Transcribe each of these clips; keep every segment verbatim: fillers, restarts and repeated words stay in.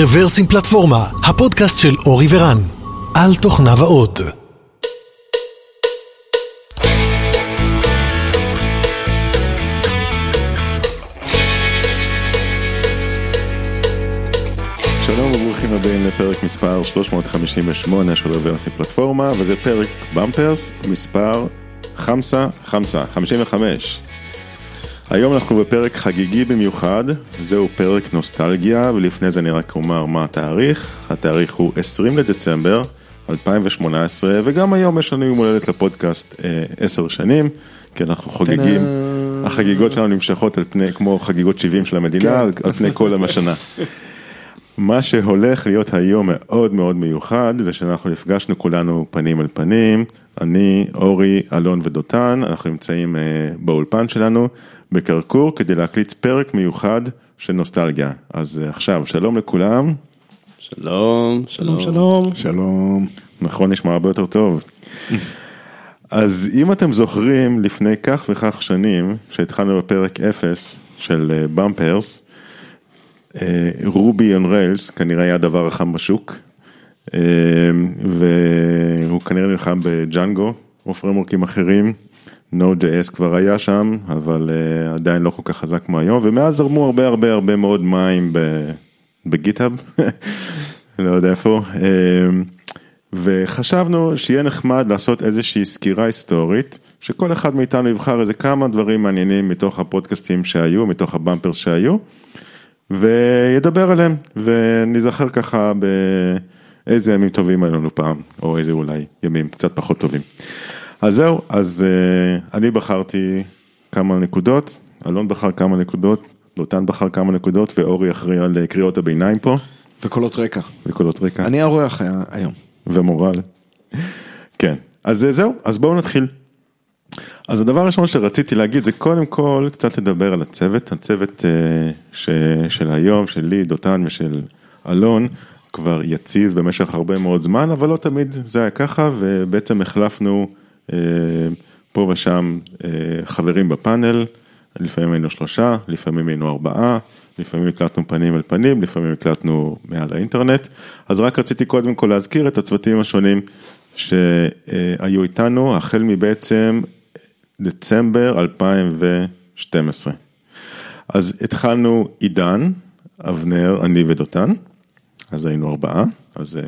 רוורסים פלטפורמה, הפודקאסט של אורי ורן, על תוכנה ועוד. שלום וברוכים הבאים לפרק מספר שלוש מאות חמישים ושמונה של רוורסים פלטפורמה, וזה פרק במפרס מספר חמסה, חמסה, חמישים וחמש. היום אנחנו בפרק חגיגי במיוחד, זהו פרק נוסטלגיה, ולפני זה אני רק אומר מה התאריך. התאריך הוא עשרים לדצמבר אלפיים ושמונה עשרה, וגם היום יש לנו יום הולדת לפודקאסט עשר שנים, כי אנחנו חוגגים, החגיגות שלנו נמשכות על פני, כמו חגיגות שבעים של המדינה, על פני כל המשנה. מה שהולך להיות היום מאוד מאוד מיוחד, זה שאנחנו נפגשנו כולנו פנים אל פנים, אני, אורי, אלון ודותן, אנחנו נמצאים באולפן שלנו, בקרקור, כדי להקליט פרק מיוחד של נוסטלגיה. אז עכשיו, שלום לכולם. שלום, שלום, שלום. שלום. נכון, נשמע הרבה יותר טוב. אז אם אתם זוכרים, לפני כך וכך שנים, שהתחלנו בפרק אפס של במפרס, רובי און ריילס כנראה היה הדבר החם בשוק, והוא כנראה נלחם בג'נגו, או פרמורקים אחרים, Node.js כבר היה שם, אבל עדיין לא כל כך חזק כמו היום, ומאז זרמו הרבה הרבה הרבה מאוד מים בגיטהאב, לא יודע איפה, וחשבנו שיהיה נחמד לעשות איזושהי סקירה היסטורית, שכל אחד מאיתנו יבחר איזה כמה דברים מעניינים מתוך הפודקאסטים שהיו, מתוך הבמפרס שהיו, וידבר עליהם, ונזכר ככה באיזה ימים טובים היו לנו פעם, או איזה אולי ימים קצת פחות טובים. אז זהו, אז euh, אני בחרתי כמה נקודות, אלון בחר כמה נקודות, דותן בחר כמה נקודות, ואורי אחראי על קריאות הביניים פה. וקולות רקע. וקולות רקע. אני האורח היום. ומורל. כן, אז זהו, אז בואו נתחיל. אז הדבר הראשון שרציתי להגיד, זה קודם כל קצת לדבר על הצוות, הצוות ש, של היום, שלי, דותן ושל אלון, כבר יציב במשך הרבה מאוד זמן, אבל לא תמיד זה היה ככה, ובעצם החלפנו פה ושם חברים בפאנל, לפעמים היינו שלושה, לפעמים היינו ארבעה, לפעמים הקלטנו פנים אל פנים, לפעמים הקלטנו מעל האינטרנט, אז רק רציתי קודם כל להזכיר את הצוותים השונים שהיו איתנו, החל מבעצם דצמבר אלפיים ושתים עשרה. אז התחלנו עידן, אבנר, אני ודותן, אז היינו ארבעה, אז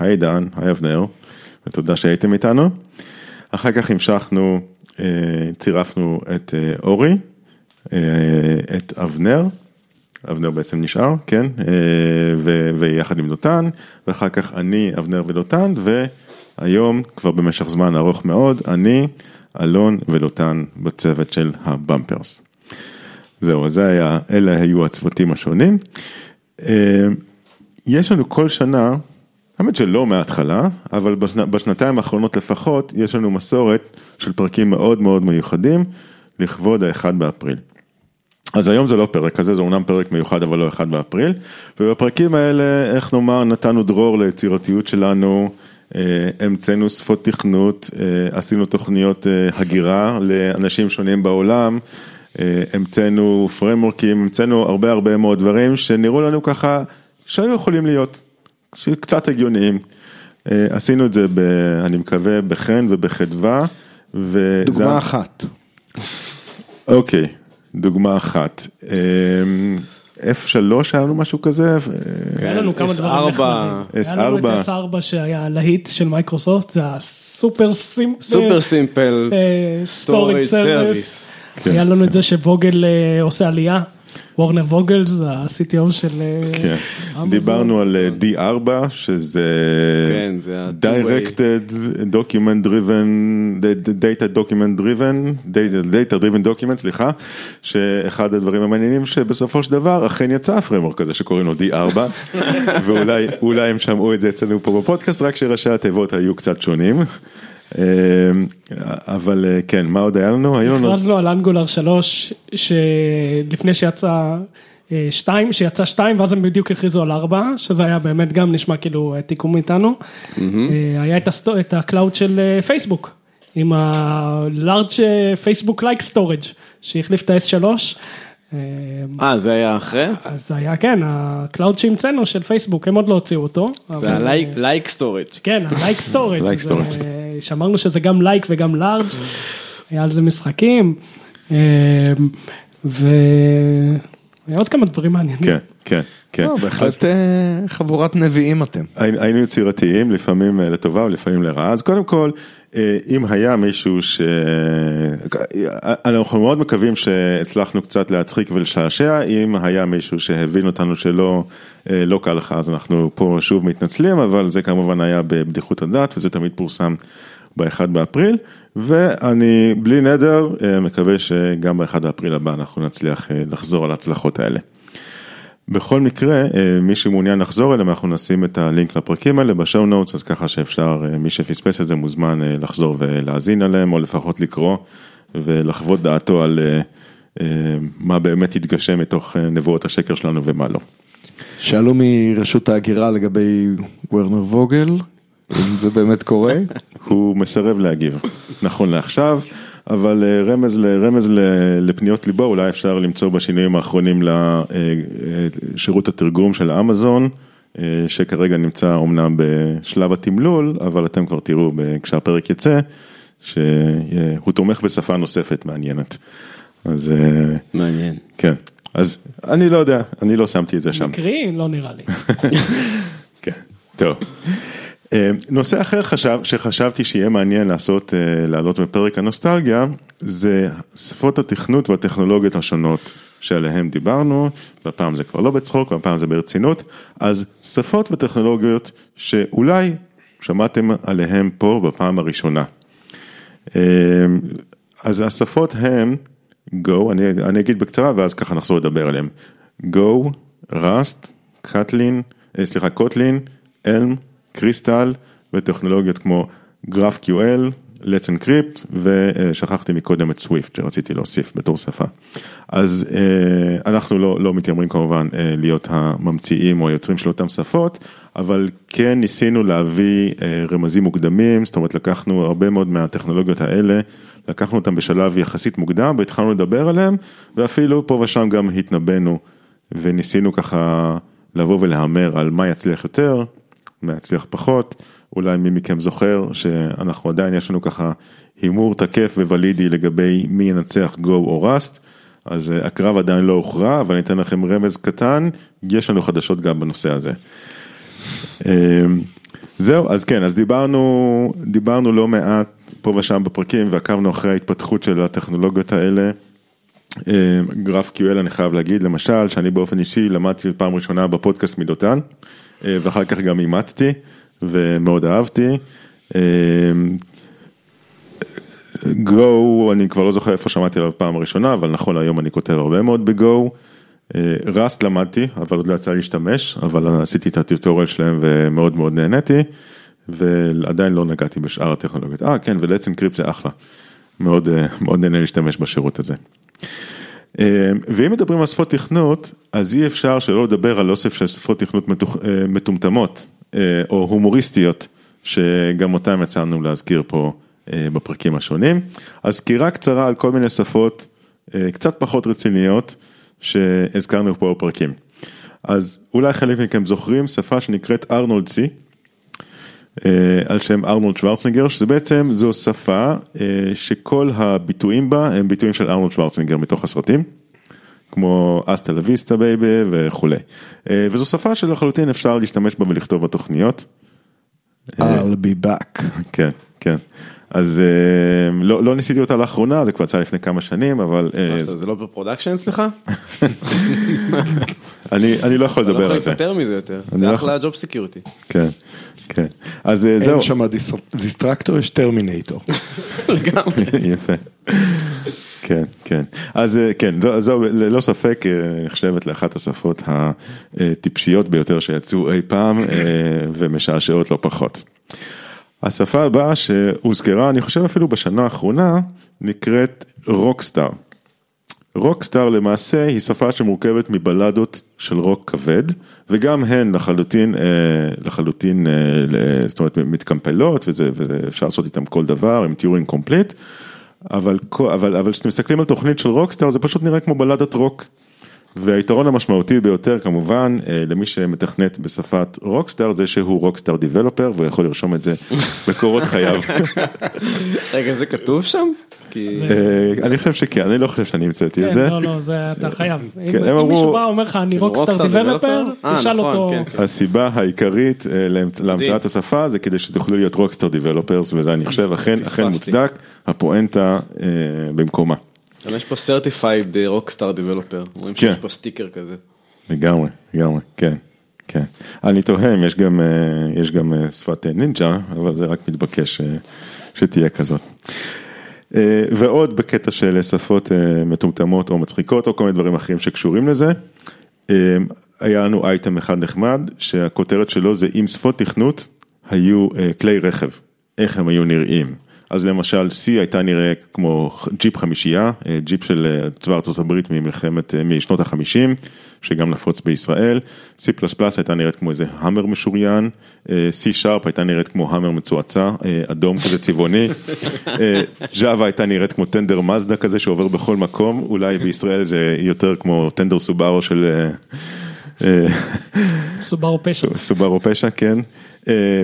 היי עידן, היי אבנר, ותודה שהייתם איתנו. אחר כך המשכנו, צירפנו את אורי, את אבנר, אבנר בעצם נשאר, כן, ויחד עם דותן, ואחר כך אני, אבנר ודותן, והיום, כבר במשך זמן ארוך מאוד, אני, אלון ודותן בצוות של הבמפרס. זהו, זה היה, אלה היו הצוותים השונים. יש לנו כל שנה, האמת שלא מההתחלה, אבל בשנתיים האחרונות לפחות, יש לנו מסורת של פרקים מאוד מאוד מיוחדים, לכבוד האחד באפריל. אז היום זה לא פרק כזה, זה אומנם פרק מיוחד, אבל לא אחד באפריל, ובפרקים האלה, איך נאמר, נתנו דרור ליצירתיות שלנו, אמצנו שפות תכנות, עשינו תוכניות הגירה לאנשים שונים בעולם, אמצנו פרמורקים, אמצנו הרבה הרבה מאוד דברים, שנראו לנו ככה, שהיו יכולים להיות קצת הגיוניים. עשינו את זה, אני מקווה, בחן ובחדווה. דוגמה אחת. אוקיי, דוגמה אחת. אף שלוש היה לנו משהו כזה. היה לנו כמה דברים נחמדים. היה לנו את אס ארבע שהיה להיט של מייקרוסופט, זה הסופר סימפל. סופר סימפל. סטוריג' סרוויס. היה לנו את זה שווגל עושה עלייה. וורנר ווגל, זה ה-סי טי או של... כן, דיברנו על די ארבע, שזה Directed Document Driven, Data Document Driven, Data Driven Document, סליחה, שאחד הדברים המעניינים שבסופו של דבר, אכן יצא הפרמורק הזה שקוראים לו די ארבע, ואולי הם שמעו את זה אצלנו פה בפודקאסט, רק שראשי התיבות היו קצת שונים. אבל כן, מה עוד היה לנו? הכרז לו על אנגולר שלוש, שלפני שיצא שתיים, שיצא שתיים, ואז הם בדיוק הכריזו על ארבע, שזה היה באמת גם נשמע כאילו תיקום מאיתנו. היה את הקלאוד של פייסבוק, עם ה-large Facebook like storage, שהחליף את ה-אס שלוש, אה, זה היה אחרי? זה היה, כן, הקלאוד שהמצאנו של פייסבוק, הם עוד לא הוציאו אותו. זה ה-like storage. כן, ה-like storage. שמרנו שזה גם like וגם large, היה על זה משחקים, ועוד כמה דברים מעניינים. כן, כן. לא, בהחלט חבורת נביאים אתם. היינו יצירתיים, לפעמים לטובה ולפעמים לרעה, אז קודם כל, אם היה מישהו ש... אנחנו מאוד מקווים שהצלחנו קצת להצחיק ולשעשע, אם היה מישהו שהבין אותנו שלא לא קל לך, אז אנחנו פה שוב מתנצלים, אבל זה כמובן היה בבדיחות הדעת, וזה תמיד פורסם ב-אחד באפריל, ואני בלי נדר מקווה שגם ב-אחד באפריל הבא אנחנו נצליח לחזור על ההצלחות האלה. בכל מקרה, מי שמעוניין לחזור אליהם, אנחנו נשים את הלינק לפרקים האלה בשואו נוטס, אז ככה שאפשר, מי שפספס את זה מוזמן לחזור ולהזין עליהם, או לפחות לקרוא ולחוות דעתו על מה באמת יתגשם מתוך נבואות השקר שלנו ומה לא. שאלו מרשות ההגירה לגבי ורנר ווגל, אם זה באמת קורה? הוא מסרב להגיב, נכון לעכשיו, אבל רמז לרמז לפניות ליבו, אולי אפשר למצוא בשינויים האחרונים לשירות התרגום של אמזון, שכרגע נמצא אומנם בשלב התמלול, אבל אתם כבר תראו כשהפרק יצא, שהוא תומך בשפה נוספת מעניינת. אז... מעניין. כן. אז אני לא יודע, אני לא שמתי את זה שם. מקרי? לא נראה לי. כן, טוב. נושא אחר חשב, שחשבתי שיהיה מעניין לעשות, לעלות בפרק הנוסטלגיה, זה שפות התכנות והטכנולוגיות השונות שעליהן דיברנו, והפעם זה כבר לא בצחוק, והפעם זה ברצינות, אז שפות וטכנולוגיות שאולי שמעתם עליהן פה בפעם הראשונה. אז השפות הן, Go, אני, אני אגיד בקצרה ואז ככה נחזור לדבר עליהן, Go, Rust, Kotlin, סליחה, Kotlin, Elm, קריסטל וטכנולוגיות כמו GraphQL, Let's Encrypt, ושכחתי מקודם את סוויפט שרציתי להוסיף בתור שפה. אז אנחנו לא, לא מתיימרים כמובן להיות הממציאים או היוצרים של אותם שפות, אבל כן ניסינו להביא רמזים מוקדמים, זאת אומרת לקחנו הרבה מאוד מהטכנולוגיות האלה, לקחנו אותם בשלב יחסית מוקדם והתחלנו לדבר עליהם, ואפילו פה ושם גם התנבנו וניסינו ככה לבוא ולהמר על מה יצליח יותר, מהצליח פחות, אולי מי מכם זוכר שאנחנו עדיין יש לנו ככה הימור תקף וולידי לגבי מי ינצח Go או Rust, אז הקרב עדיין לא הוכרע, אבל אני אתן לכם רמז קטן, יש לנו חדשות גם בנושא הזה. זהו, אז כן, אז דיברנו, דיברנו לא מעט פה ושם בפרקים, ועקבנו אחרי ההתפתחות של הטכנולוגיות האלה, GraphQL אני חייב להגיד, למשל, שאני באופן אישי למדתי פעם ראשונה בפודקאסט מדותן, ואחר כך גם אימצתי, ומאוד אהבתי. Go, אני כבר לא זוכר איפה שמעתי עליו פעם הראשונה, אבל נכון, היום אני כותב הרבה מאוד ב-Go. Rust למדתי, אבל עוד לא יצא להשתמש, אבל עשיתי את הטיוטוריאל שלהם ומאוד מאוד נהניתי, ועדיין לא נגעתי בשאר הטכנולוגיות. אה, כן, ו-Let's Encrypt זה אחלה. מאוד, מאוד נהנה להשתמש בשירות הזה. ואם מדברים על שפות תכנות, אז אי אפשר שלא לדבר על אוסף של שפות תכנות מטומטמות, או הומוריסטיות, שגם אותם יצאנו להזכיר פה בפרקים השונים. אז סקירה קצרה על כל מיני שפות קצת פחות רציניות, שהזכרנו פה בפרקים. אז אולי חלק מכם זוכרים שפה שנקראת ארנולד סי, על שם ארנולד שוורצנגר, שזה בעצם זו שפה שכל הביטויים בה הם ביטויים של ארנולד שוורצנגר מתוך הסרטים, כמו אסטה לויסטה בייבי וכו'. וזו שפה שלחלוטין אפשר להשתמש בה ולכתוב בתוכניות. I'll be back. כן, כן. אז לא, לא ניסיתי אותה לאחרונה, זה כבר יצא לפני כמה שנים, אבל... זה לא בפרודקשן, סליחה? אני לא יכול לדבר על זה. אתה לא יכול להתפטר מזה יותר. זה אחלה ג'וב סקיוריטי. כן, כן. אין שם דיסטרקטור, יש טרמינטור. לגמרי. יפה. כן, כן. אז כן, זו ללא ספק נחשבת לאחת השפות הטיפשיות ביותר שיצאו אי פעם, ומשעשעות לא פחות. השפה הבאה שהוזכרה, אני חושב אפילו בשנה האחרונה, נקראת רוקסטאר. רוקסטאר למעשה היא שפה שמורכבת מבלדות של רוק כבד, וגם הן לחלוטין, לחלוטין, זאת אומרת, מתקמפלות, וזה, ואפשר לעשות איתם כל דבר, עם טיורינג קומפליט, אבל, אבל, אבל כשאתם מסתכלים על תוכנית של רוקסטאר, זה פשוט נראה כמו בלדת רוק, והיתרון המשמעותי ביותר כמובן, למי שמתכנת בשפת רוקסטאר, זה שהוא רוקסטאר דיבלופר, והוא יכול לרשום את זה בקורות חייו. רגע, זה כתוב שם? אני חושב שכן, אני לא חושב שאני המצאתי את זה. לא, לא, זה אתה חייב. אם מישהו בא ואומר לך, אני רוקסטאר דיבלופר, תשאל אותו. הסיבה העיקרית להמצאת השפה, זה כדי שתוכלו להיות רוקסטאר דיבלופרס, וזה אני חושב, אכן מוצדק, הפואנטה במקומה. גם יש פה certified rockstar developer, אומרים שיש פה סטיקר כזה. לגמרי, לגמרי, כן, כן. אני תוהה, יש גם שפת נינג'ה, אבל זה רק מתבקש שתהיה כזאת. ועוד בקטע של שפות מטומטמות או מצחיקות, או כל מיני דברים אחרים שקשורים לזה, היה לנו אייטם אחד נחמד, שהכותרת שלו זה, אם שפות תכנות היו כלי רכב, איך הם היו נראים. אז למשל, C הייתה נראה כמו ג'יפ חמישייה, ג'יפ של צבא ארצות הברית ממלחמת, משנות החמישים, שגם נפוץ בישראל, C++ הייתה נראית כמו איזה המר משוריין, C-Sharp הייתה נראית כמו המר מצועצע, אדום כזה צבעוני, Java הייתה נראית כמו טנדר מזדה כזה שעובר בכל מקום, אולי בישראל זה יותר כמו טנדר סובארו של... סובארו פשע. סובארו פשע, כן.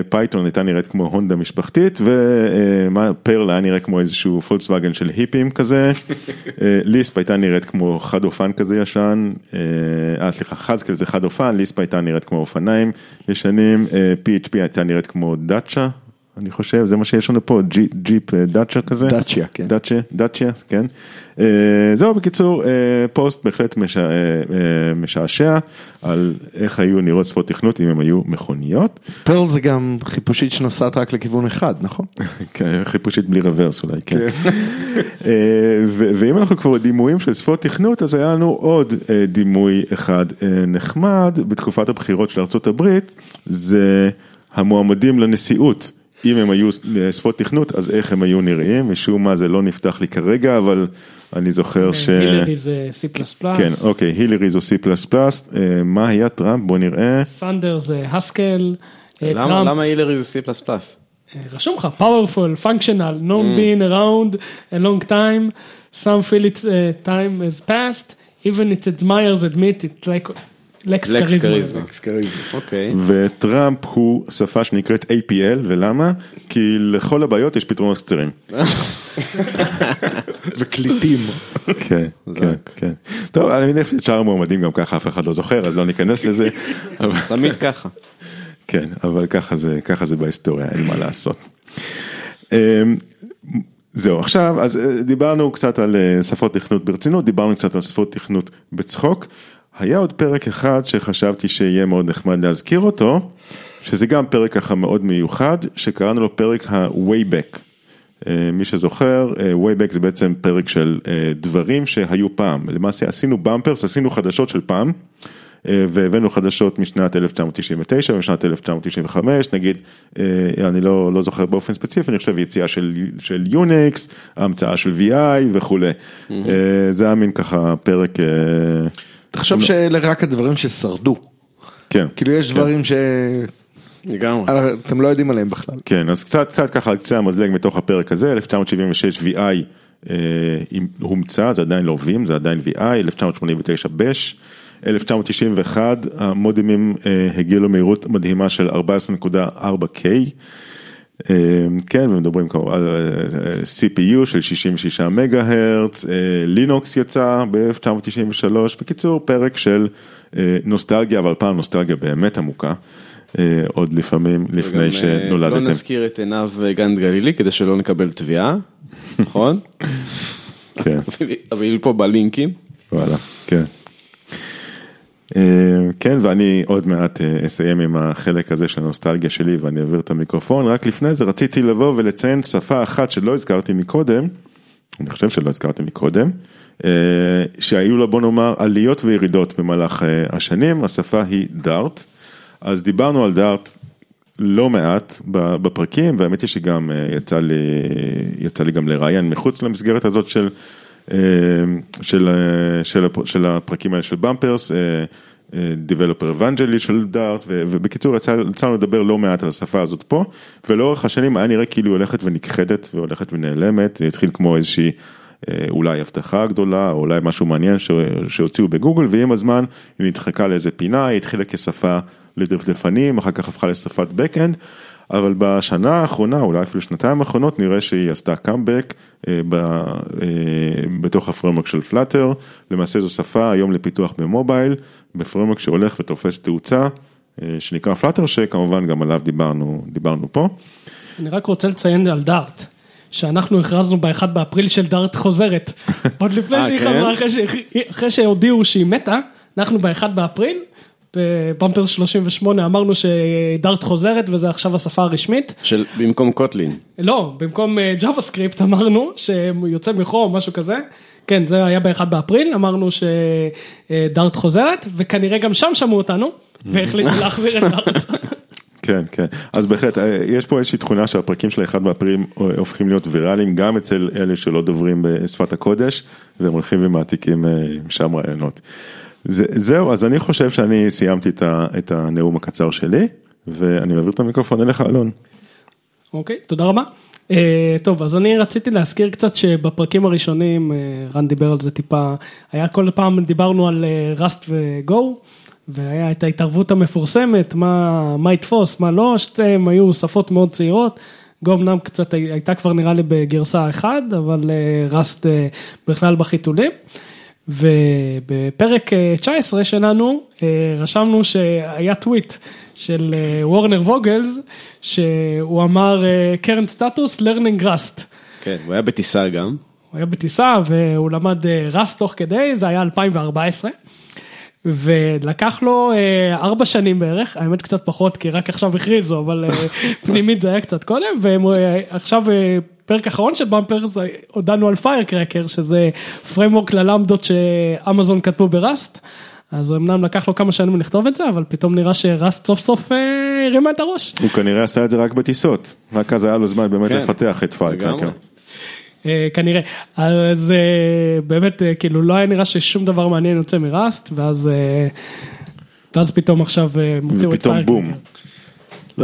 פייתון הייתה נראית כמו הונדה משפחתית, ופרלה היה נראה כמו איזשהו פולקסווגן של היפים כזה, ליספ הייתה נראית כמו חד אופן כזה ישן, אה, סליחה, חזקל זה חד אופן, ליספ הייתה נראית כמו אופניים ישנים, פי אייץ' פי הייתה נראית כמו דאצ'ה, אני חושב, זה מה שיש לנו פה, ג'יפ דאצ'ה כזה. דאצ'יה, כן. דאצ'ה, דאצ'יה, כן. זהו, בקיצור, פוסט בהחלט משעשע על איך היו נראות שפות תכנות, אם הם היו מכוניות. פרל זה גם חיפושית שנוסעת רק לכיוון אחד, נכון? כן, חיפושית בלי רוורס אולי, כן. ואם אנחנו כבר דימויים של שפות תכנות, אז היה לנו עוד דימוי אחד נחמד, בתקופת הבחירות של ארצות הברית, זה המועמדים לנשיאות. אם הם היו שפות תכנות, אז איך הם היו נראים, משום מה זה לא נפתח לי כרגע, אבל אני זוכר ש... הילרי זה C++. כן, אוקיי, הילרי זה C++, מה היה טראמפ? בוא נראה. סנדר זה הסקל, טראמפ... למה הילרי זה C++? רשום לך, powerful, functional, known being around a long time, some feel it's time has passed, even it's admires admit it like... לקס קריזמה. לקס קריזמה, אוקיי. וטראמפ הוא שפה שנקראת איי פי אל, ולמה? כי לכל הבעיות יש פתרונות קצרים. וקליטים. כן, כן, כן. טוב, אני מניח ששאר המועמדים גם ככה, אף אחד לא זוכר, אז לא ניכנס לזה. תמיד ככה. כן, אבל ככה זה בהיסטוריה, אין מה לעשות. זהו, עכשיו, אז דיברנו קצת על שפות תכנות ברצינות, דיברנו קצת על שפות תכנות בצחוק, היה עוד פרק אחד שחשבתי שיהיה מאוד נחמד להזכיר אותו, שזה גם פרק ככה מאוד מיוחד, שקראנו לו פרק ה-Wayback. מי שזוכר, Wayback זה בעצם פרק של דברים שהיו פעם. למעשה עשינו במפרס, עשינו חדשות של פעם, והבאנו חדשות משנת אלף תשע מאות תשעים ותשע, משנת אלף תשע מאות תשעים וחמש, נגיד, אני לא, לא זוכר באופן ספציפי, אני חושב יציאה של, של יוניקס, המצאה של וי איי וכו'. Mm-hmm. זה היה מין ככה פרק... תחשוב שאלה רק הדברים ששרדו. כן. כאילו יש דברים ש... לגמרי. אתם לא יודעים עליהם בכלל. כן, אז קצת, קצת ככה על קצה המזלג מתוך הפרק הזה, אלף תשע מאות שבעים ושש וי איי הומצא, זה עדיין לא ווים, זה עדיין וי איי, אלף תשע מאות שמונים ותשע בש, אלף תשע מאות תשעים ואחת המודמים הגיעו למהירות מדהימה של ארבע עשרה נקודה ארבע קיי, כן, ומדברים כמובן על סי פי יו של שישים ושישה מגה הרץ, לינוקס יצא ב-אלף תשע מאות תשעים ושלוש, בקיצור פרק של נוסטלגיה, אבל פעם נוסטלגיה באמת עמוקה, עוד לפעמים לפני שנולדתם. לא נזכיר את עיניו גנד גלילי כדי שלא נקבל תביעה, נכון? כן. אבל היא פה בלינקים. וואלה, כן. כן, ואני עוד מעט אסיים עם החלק הזה של הנוסטלגיה שלי, ואני אעביר את המיקרופון. רק לפני זה רציתי לבוא ולציין שפה אחת שלא הזכרתי מקודם, אני חושב שלא הזכרתי מקודם, שהיו לה, בוא נאמר, עליות וירידות במהלך השנים, השפה היא דארט, אז דיברנו על דארט לא מעט בפרקים, והאמת היא שגם יצא לי, יצא לי גם לראיין מחוץ למסגרת הזאת של... של, של, של הפרקים האלה של במפרס, דיבלופר אבנג'לי של דארט, ובקיצור יצאנו לדבר לא מעט על השפה הזאת פה, ולאורך השנים היה נראה כאילו הולכת ונכחדת והולכת ונעלמת, התחיל כמו איזושהי אולי הבטחה גדולה, אולי משהו מעניין שהוציאו בגוגל, ועם הזמן היא נדחקה לאיזה פינה, היא התחילה כשפה לדפדפנים, אחר כך הפכה לשפת בקאנד, אבל בשנה האחרונה, אולי אפילו שנתיים האחרונות, נראה שהיא עשתה קאמבק בתוך הפרמורק של פלאטר, למעשה זו שפה היום לפיתוח במובייל, בפרמורק שהולך ותופס תאוצה, שנקרא פלאטר, שכמובן גם עליו דיברנו, דיברנו פה. אני רק רוצה לציין על דארט, שאנחנו הכרזנו באחד באפריל של דארט חוזרת, עוד לפני שהיא חזרה, אחרי שהודיעו שהיא מתה, אנחנו באחד באפריל, בבמפר שלושים ושמונה אמרנו שדארט חוזרת, וזה עכשיו השפה הרשמית. של במקום קוטלין. לא, במקום ג'אווה סקריפט אמרנו, שיוצא מחור או משהו כזה, כן, זה היה באחד באפריל, אמרנו שדארט חוזרת, וכנראה גם שם שמעו אותנו, והחליטו להחזיר את דארט. כן, כן. אז בהחלט, יש פה איזושהי תכונה שהפרקים של האחד באפריל הופכים להיות ויראליים, גם אצל אלה שלא דוברים בשפת הקודש, והם הולכים ומעתיקים שם רעיונות. זה, זהו, אז אני חושב שאני סיימתי את, ה, את הנאום הקצר שלי, ואני מעביר את המיקרופון אליך, אלון. אוקיי, תודה רבה. Uh, טוב, אז אני רציתי להזכיר קצת שבפרקים הראשונים, uh, רן דיבר על זה טיפה, היה כל פעם, דיברנו על ראסט uh, וגו, והיה את ההתערבות המפורסמת, מה, מה יתפוס, מה לא, שתיהם היו שפות מאוד צעירות, גו אמנם קצת הייתה כבר נראה לי בגרסה אחד, אבל uh, ראסט uh, בכלל בחיתולים. ובפרק תשע עשרה שלנו רשמנו שהיה טוויט של וורנר ווגלס שהוא אמר קרן סטטוס לרנינג גראסט. כן, הוא היה בטיסה גם. הוא היה בטיסה והוא למד ראסט תוך כדי, זה היה אלפיים וארבע עשרה. ולקח לו ארבע שנים בערך, האמת קצת פחות כי רק עכשיו הכריזו, אבל פנימית זה היה קצת קודם, ועכשיו פרק אחרון של במפר, הודענו על פיירקרקר, שזה פריימורק ללמדות שאמזון כתבו בראסט, אז אמנם לקח לו כמה שנים לכתוב את זה, אבל פתאום נראה שראסט סוף סוף הרימה את הראש. הוא כנראה עשה את זה רק בטיסות, רק אז היה לו זמן באמת לפתח את פיירקרקר. כנראה, אז באמת כאילו לא היה נראה ששום דבר מעניין יוצא מראסט, ואז פתאום עכשיו מוציאו את פיירקרקר. ופתאום בום. לא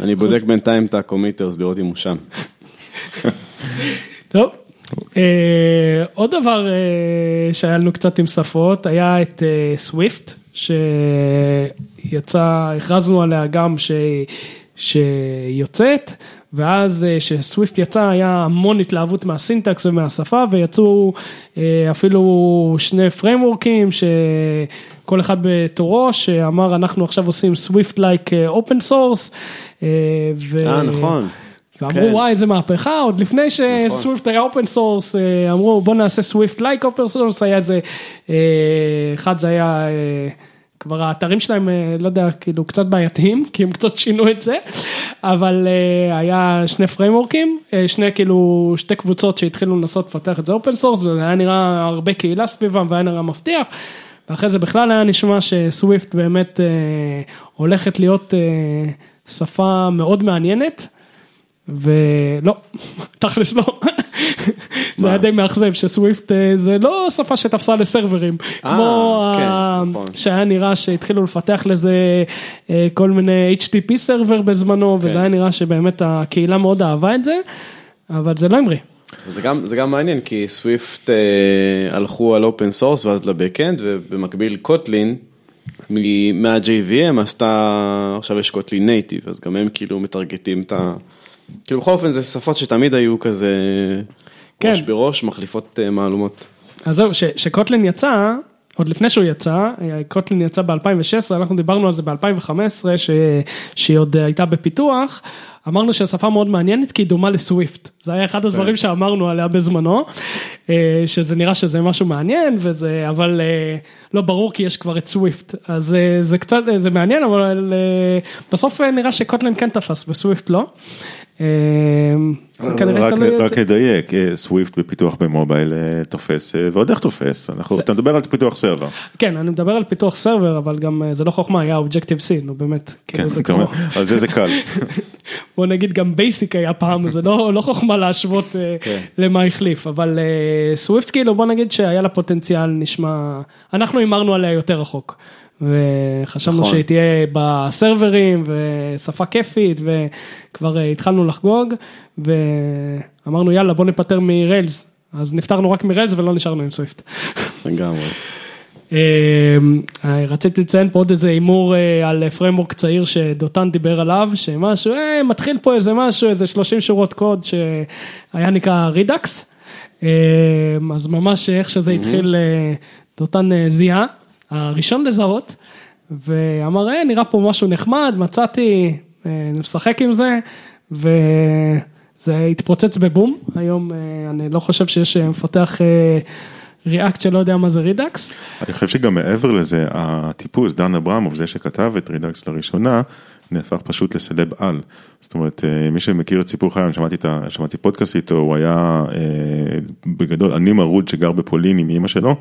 אני בודק בינתיים את הקומיטרס, לראות אם הוא שם. טוב, עוד דבר שהיה לנו קצת עם שפות, היה את סוויפט, שיצא, הכרזנו עליה גם שיוצאת, ואז שסוויפט יצא, היה המון התלהבות מהסינטקס ומהשפה, ויצאו אפילו שני פריימורקים, שכל אחד בתורו, שאמר, אנחנו עכשיו עושים סוויפט-לייק אופן סורס, אה, נכון. ואמרו, וואי, איזה מהפכה, עוד לפני שסוויפט היה אופן סורס, אמרו, בוא נעשה סוויפט-לייק אופן סורס, היה איזה, אחד זה היה... כבר האתרים שלהם, לא יודע, כאילו קצת בעייתיים, כי הם קצת שינו את זה, אבל היה שני פריימורקים, שני כאילו, שתי קבוצות שהתחילו לנסות לפתח את זה אופן סורס, והיה נראה הרבה קהילה סביבם, והיה נראה מבטיח, ואחרי זה בכלל היה נשמע שסוויפט באמת הולכת להיות שפה מאוד מעניינת, ולא, תכלס לא, זה היה די מאכזב שסוויפט זה לא שפה שתפסה לסרברים, כמו שהיה נראה שהתחילו לפתח לזה כל מיני H T T P סרבר בזמנו, וזה היה נראה שבאמת הקהילה מאוד אהבה את זה, אבל זה לא אמרי. זה גם מעניין, כי סוויפט הלכו על אופן סורס ואז לבקאנד, ובמקביל קוטלין, מה-J V M עשתה, עכשיו יש קוטלין נייטיב, אז גם הם כאילו מטרגטים את ה... כאילו בכל אופן זה שפות שתמיד היו כזה ראש בראש, מחליפות מהלומות. אז זהו, שקוטלין יצא, עוד לפני שהוא יצא, קוטלין יצא ב-אלפיים ושש עשרה, אנחנו דיברנו על זה ב-אלפיים וחמש עשרה, שהיא עוד הייתה בפיתוח, אמרנו שהשפה מאוד מעניינת, כי היא דומה לסוויפט. זה היה אחד הדברים שאמרנו עליה בזמנו, שזה נראה שזה משהו מעניין, אבל לא ברור כי יש כבר את סוויפט. אז זה מעניין, אבל בסוף נראה שקוטלין כן תפס, וסוויפט לא. רק לדייק, סוויפט בפיתוח במובייל תופס, ועוד איך תופס, אתה מדבר על פיתוח סרבר. כן, אני מדבר על פיתוח סרבר, אבל גם זה לא חוכמה, היה Objective-C, נו באמת. כן, על זה זה קל. בוא נגיד גם בייסיק היה פעם, זה לא חוכמה להשוות למה החליף, אבל סוויפט כאילו בוא נגיד שהיה לה פוטנציאל נשמע, אנחנו אמרנו עליה יותר רחוק. וחשבנו שהיא תהיה בסרברים, ושפה כיפית, וכבר התחלנו לחגוג, ואמרנו יאללה בוא נפטר מריילס, אז נפטרנו רק מריילס ולא נשארנו עם סוויפט. לגמרי. רציתי לציין פה עוד איזה אימור על פריימורק צעיר שדוטן דיבר עליו, שמשהו, מתחיל פה איזה משהו, איזה שלושים שורות קוד, שהיה נקרא רידאקס, אז ממש איך שזה התחיל, דוטן זיהה, הראשון לזהות, ואמר, אה, נראה פה משהו נחמד, מצאתי, נשחק עם זה, וזה התפוצץ בבום, היום אני לא חושב שיש מפתח ריאקט שלא יודע מה זה רידאקס. אני חושב שגם מעבר לזה, הטיפוס, דן אברמוב, זה שכתב את רידאקס לראשונה, נהפך פשוט לסלב על. זאת אומרת, מי שמכיר את סיפור חיים, שמעתי, שמעתי פודקאסט איתו, הוא היה בגדול, אני מרוד שגר בפולין עם אמא שלו,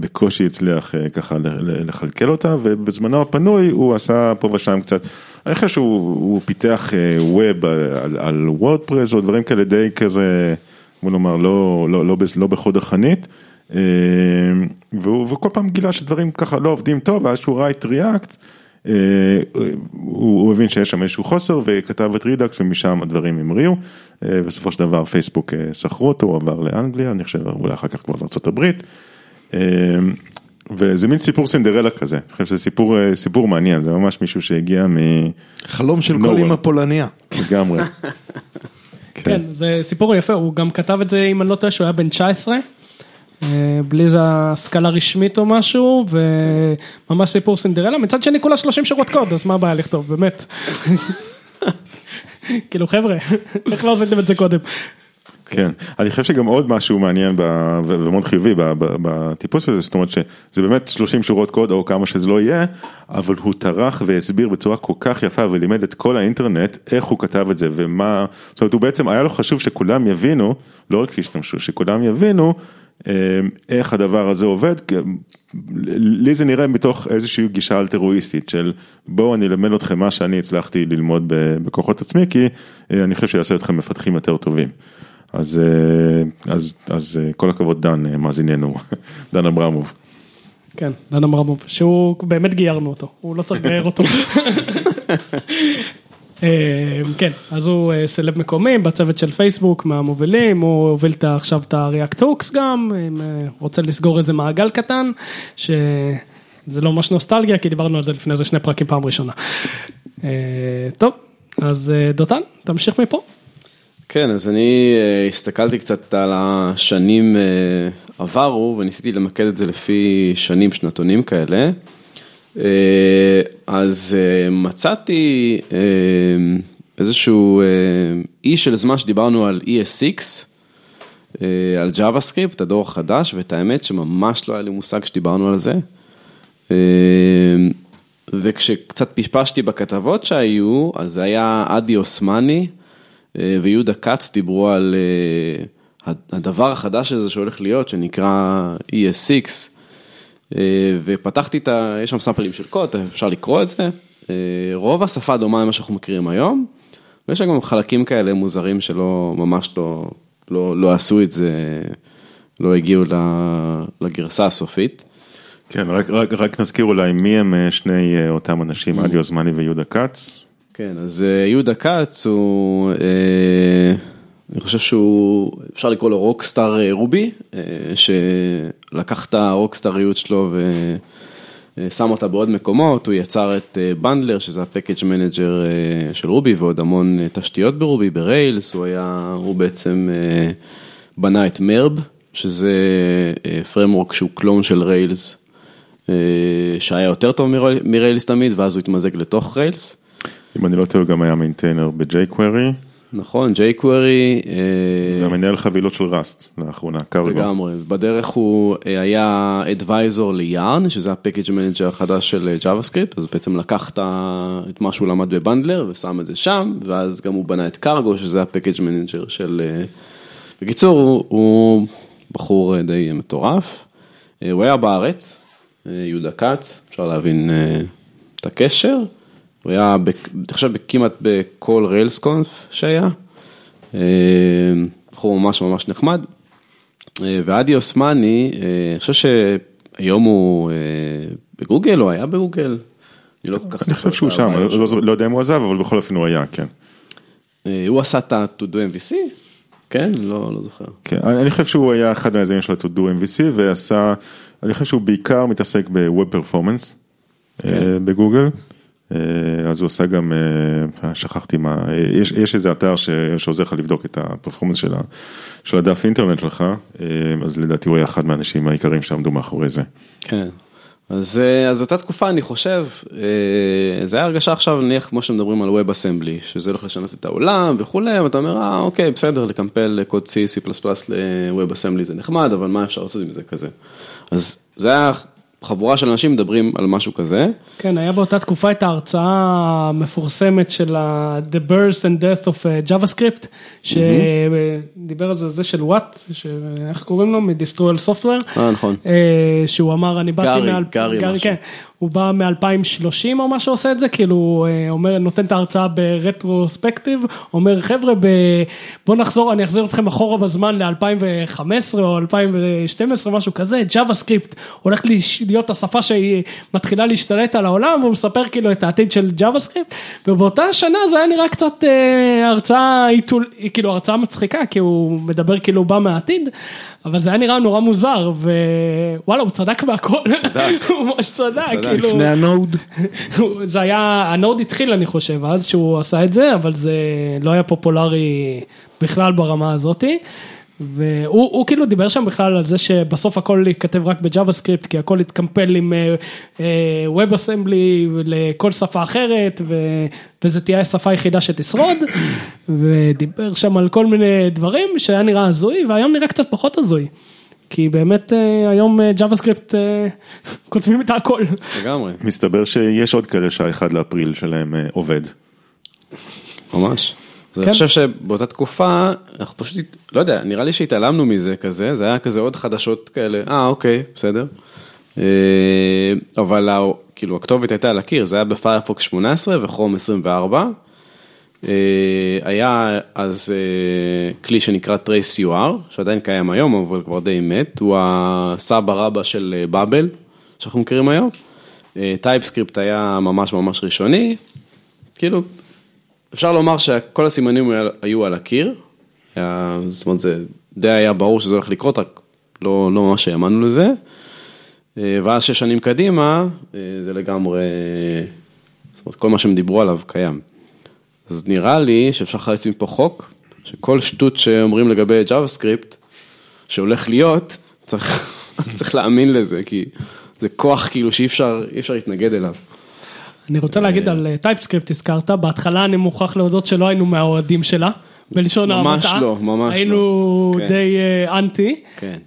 בקושי הצליח ככה לחלקל אותה, ובזמנו הפנוי הוא עשה פה ושם קצת, אני חושב שהוא פיתח ווב על וורדפרס או דברים כאלה די כזה, כמו לומר, לא בחוד החנית, וכל פעם גילה שדברים ככה לא עובדים טוב, ואז שהוא ראה את ריאקט, הוא הבין שיש שם איזשהו חוסר, וכתב את רידאקס, ומשם הדברים המריאו, בסופו של דבר פייסבוק שכרו אותו, הוא עבר לאנגליה, אני חושב, אולי אחר כך כבר לארצות הברית, וזה מין סיפור סינדרלה כזה, אני חושב שזה סיפור, סיפור מעניין, זה ממש מישהו שהגיע מ... חלום של כל אימא פולניה. לגמרי. כן, זה סיפור יפה, הוא גם כתב את זה, אם אני לא טועה, שהוא היה בן תשע עשרה, בלי זה סקאלה רשמית או משהו, וממש סיפור סינדרלה, מצד שני כולה שלושים שורות קוד, אז מה הבעיה לכתוב, באמת. כאילו חבר'ה, איך לא עושים את זה קודם? כן, אני חושב שגם עוד משהו מעניין ומאוד חיובי בטיפוס הזה, זאת אומרת שזה באמת שלושים שורות קוד או כמה שזה לא יהיה, אבל הוא טרח והסביר בצורה כל כך יפה ולימד את כל האינטרנט איך הוא כתב את זה ומה, זאת אומרת הוא בעצם היה לו חשוב שכולם יבינו, לא רק שהשתמשו, שכולם יבינו איך הדבר הזה עובד, לי זה נראה מתוך איזושהי גישה אלטרואיסטית של בואו אני אלמד אתכם מה שאני הצלחתי ללמוד בכוחות עצמי, כי אני חושב שיעשה אתכם מפתחים יותר טובים. אז, אז, אז כל הכבוד דן, מאזיננו, דן אברמוב. כן, דן אברמוב, שהוא באמת גיירנו אותו, הוא לא צריך גייר אותו. כן, אז הוא סלב מקומי בצוות של פייסבוק מהמובילים, הוא הוביל עכשיו את הריאקט הוקס גם, רוצה לסגור איזה מעגל קטן, שזה לא ממש נוסטלגיה, כי דיברנו על זה לפני זה שני פרקים פעם ראשונה. טוב, אז דותן, תמשיך מפה. כן, אז אני הסתכלתי קצת על השנים עברו, וניסיתי למקד את זה לפי שנים שנתונים כאלה, אז מצאתי איזשהו אי של זמן שדיברנו על E S six, על JavaScript, הדור החדש, ואת האמת שממש לא היה לי מושג שדיברנו על זה, וכשקצת פשפשתי בכתבות שהיו, אז זה היה עדי אוסמני, ויהודה קץ דיברו על הדבר החדש הזה שהולך להיות, שנקרא E S six, ופתחתי את ה... יש שם סמפלים של קוד, אפשר לקרוא את זה. רוב השפה דומה למה שאנחנו מכירים היום, ויש גם חלקים כאלה מוזרים שלא, ממש לא, לא, לא עשו את זה, לא הגיעו לגרסה הסופית. כן, רק, רק, רק נזכיר אולי מי הם שני אותם אנשים, עדי אוסמני ויהודה קץ. כן, אז יהודה קץ הוא, אני חושב שהוא, אפשר לקרוא לו רוקסטאר רובי, שלקח את הרוקסטאריות שלו ושם אותה בעוד מקומות, הוא יצר את בנדלר, שזה הפקאג' מנג'ר של רובי, ועוד המון תשתיות ברובי, בריילס, הוא היה, הוא בעצם בנה את מרב, שזה פריימוורק שהוא קלון של ריילס, שהיה יותר טוב מריילס תמיד, ואז הוא התמזג לתוך ריילס. אם אני לא טועה, גם היה מיינטיינר ב-jQuery, נכון, jQuery. זה מנהל חבילות של ראסט לאחרונה, קרגו. לגמרי, בדרך הוא היה advisor ל-Yarn, שזה ה-package manager החדש של JavaScript, אז בעצם לקח את מה שהוא למד בבנדלר ושם את זה שם, ואז גם הוא בנה את קרגו, שזה ה-package manager של... בקיצור, הוא בחור די מטורף, הוא היה בארץ, יהודה קץ, אפשר להבין את הקשר, הוא היה, תחשב, כמעט בכל ריילסקונף שהיה, בחור ממש ממש נחמד, ועדי אוסמני, אני חושב שהיום הוא בגוגל, הוא היה בגוגל, אני לא כל כך... אני חושב שהוא שם, לא יודע אם הוא עזב, אבל בכל אופן הוא היה, כן. הוא עשה את ה-To Do M V C, כן? לא, לא זוכר. כן, אני חושב שהוא היה אחד מהזינים של ה-To Do M V C, ועשה, אני חושב שהוא בעיקר מתעסק ב-Web Performance, בגוגל, אז הוא עשה גם, שכחתי מה, יש, יש איזה אתר ש, שעוזר לך לבדוק את הפרפורמנס של, של הדף אינטרנט שלך, אז לדעתי הוא היה אחד מהאנשים העיקרים שעמדו מאחורי זה. כן, אז, אז אותה תקופה אני חושב, זה היה הרגשה עכשיו נניח כמו שמדברים על Web Assembly, שזה הולך לשנות את העולם וכולי, ואתה אומר, אה, אוקיי, בסדר, לקמפל קוד C, C++ ל-Web Assembly זה נחמד, אבל מה אפשר לעשות עם זה כזה? אז זה היה... חבורה של אנשים מדברים על משהו כזה. כן, היה באותה תקופה את ההרצאה המפורסמת של The Birth and Death of JavaScript, שדיבר על זה, זה של וואט, איך קוראים לו? מ-Destroyer Software. אה, נכון. שהוא אמר, אני באתי מעל... גארי, גארי, כן. הוא בא מ-אלפיים ושלושים או מה שעושה את זה, כאילו, אומר, נותן את ההרצאה ברטרוספקטיב, אומר, חבר'ה, בוא נחזור, אני אחזיר אתכם אחורה בזמן ל-אלפיים וחמש עשרה או אלפיים ושתים עשרה, משהו כזה, JavaScript, הולך להיות השפה שהיא מתחילה להשתלט על העולם, והוא מספר כאילו את העתיד של JavaScript, ובאותה שנה זה היה נראה קצת הרצאה, כאילו הרצאה מצחיקה, כי הוא מדבר כאילו בא מהעתיד, אבל זה היה נראה נורא מוזר, ווואלה, הוא צדק בהכל. צדק. הוא ממש צדק. כאילו... לפני הנוד. זה היה, הנוד התחיל אני חושב, אז שהוא עשה את זה, אבל זה לא היה פופולרי בכלל ברמה הזאת, והוא הוא כאילו דיבר שם בכלל על זה שבסוף הכל ייכתב רק בג'אבהסקריפט, כי הכל יתקמפל עם ווב אסמבלי לכל שפה אחרת, וזו תהיה השפה היחידה שתשרוד, ודיבר שם על כל מיני דברים שהיה נראה הזוי, והיום נראה קצת פחות הזוי. כי באמת היום ג'אבהסקריפט כותבים את הכל. לגמרי. מסתבר שיש עוד כאלה שהאחד לאפריל שלהם עובד. ממש. אני חושב שבאותה תקופה, אנחנו פשוט, לא יודע, נראה לי שהתעלמנו מזה כזה, זה היה כזה עוד חדשות כאלה, אה, אוקיי, בסדר. אבל כאילו, הכתובת הייתה על הקיר, זה היה בפיירפוקס שמונה עשרה וחום עשרים וארבע. היה אז כלי שנקרא TraceUR, שעדיין קיים היום, אבל כבר די מת, הוא הסבא רבא של באבל, שאנחנו מכירים היום. טייפסקריפט היה ממש ממש ראשוני, כאילו, אפשר לומר שכל הסימנים היו על הקיר, זאת אומרת, זה די היה ברור שזה הולך לקרות, רק לא ממש האמנו לזה, ואז שש שנים קדימה, זה לגמרי, זאת אומרת, כל מה שהם דיברו עליו קיים. אז נראה לי שאפשר להציע פה חוק, שכל שטות שאומרים לגבי JavaScript, שהולך להיות, צריך להאמין לזה, כי זה כוח כאילו שאי אפשר להתנגד אליו. אני רוצה להגיד על טייפסקריפט, הזכרת, בהתחלה אני מוכרח להודות שלא היינו מהאוהדים שלה, בלשון המעטה. ממש לא, ממש לא. היינו די אנטי,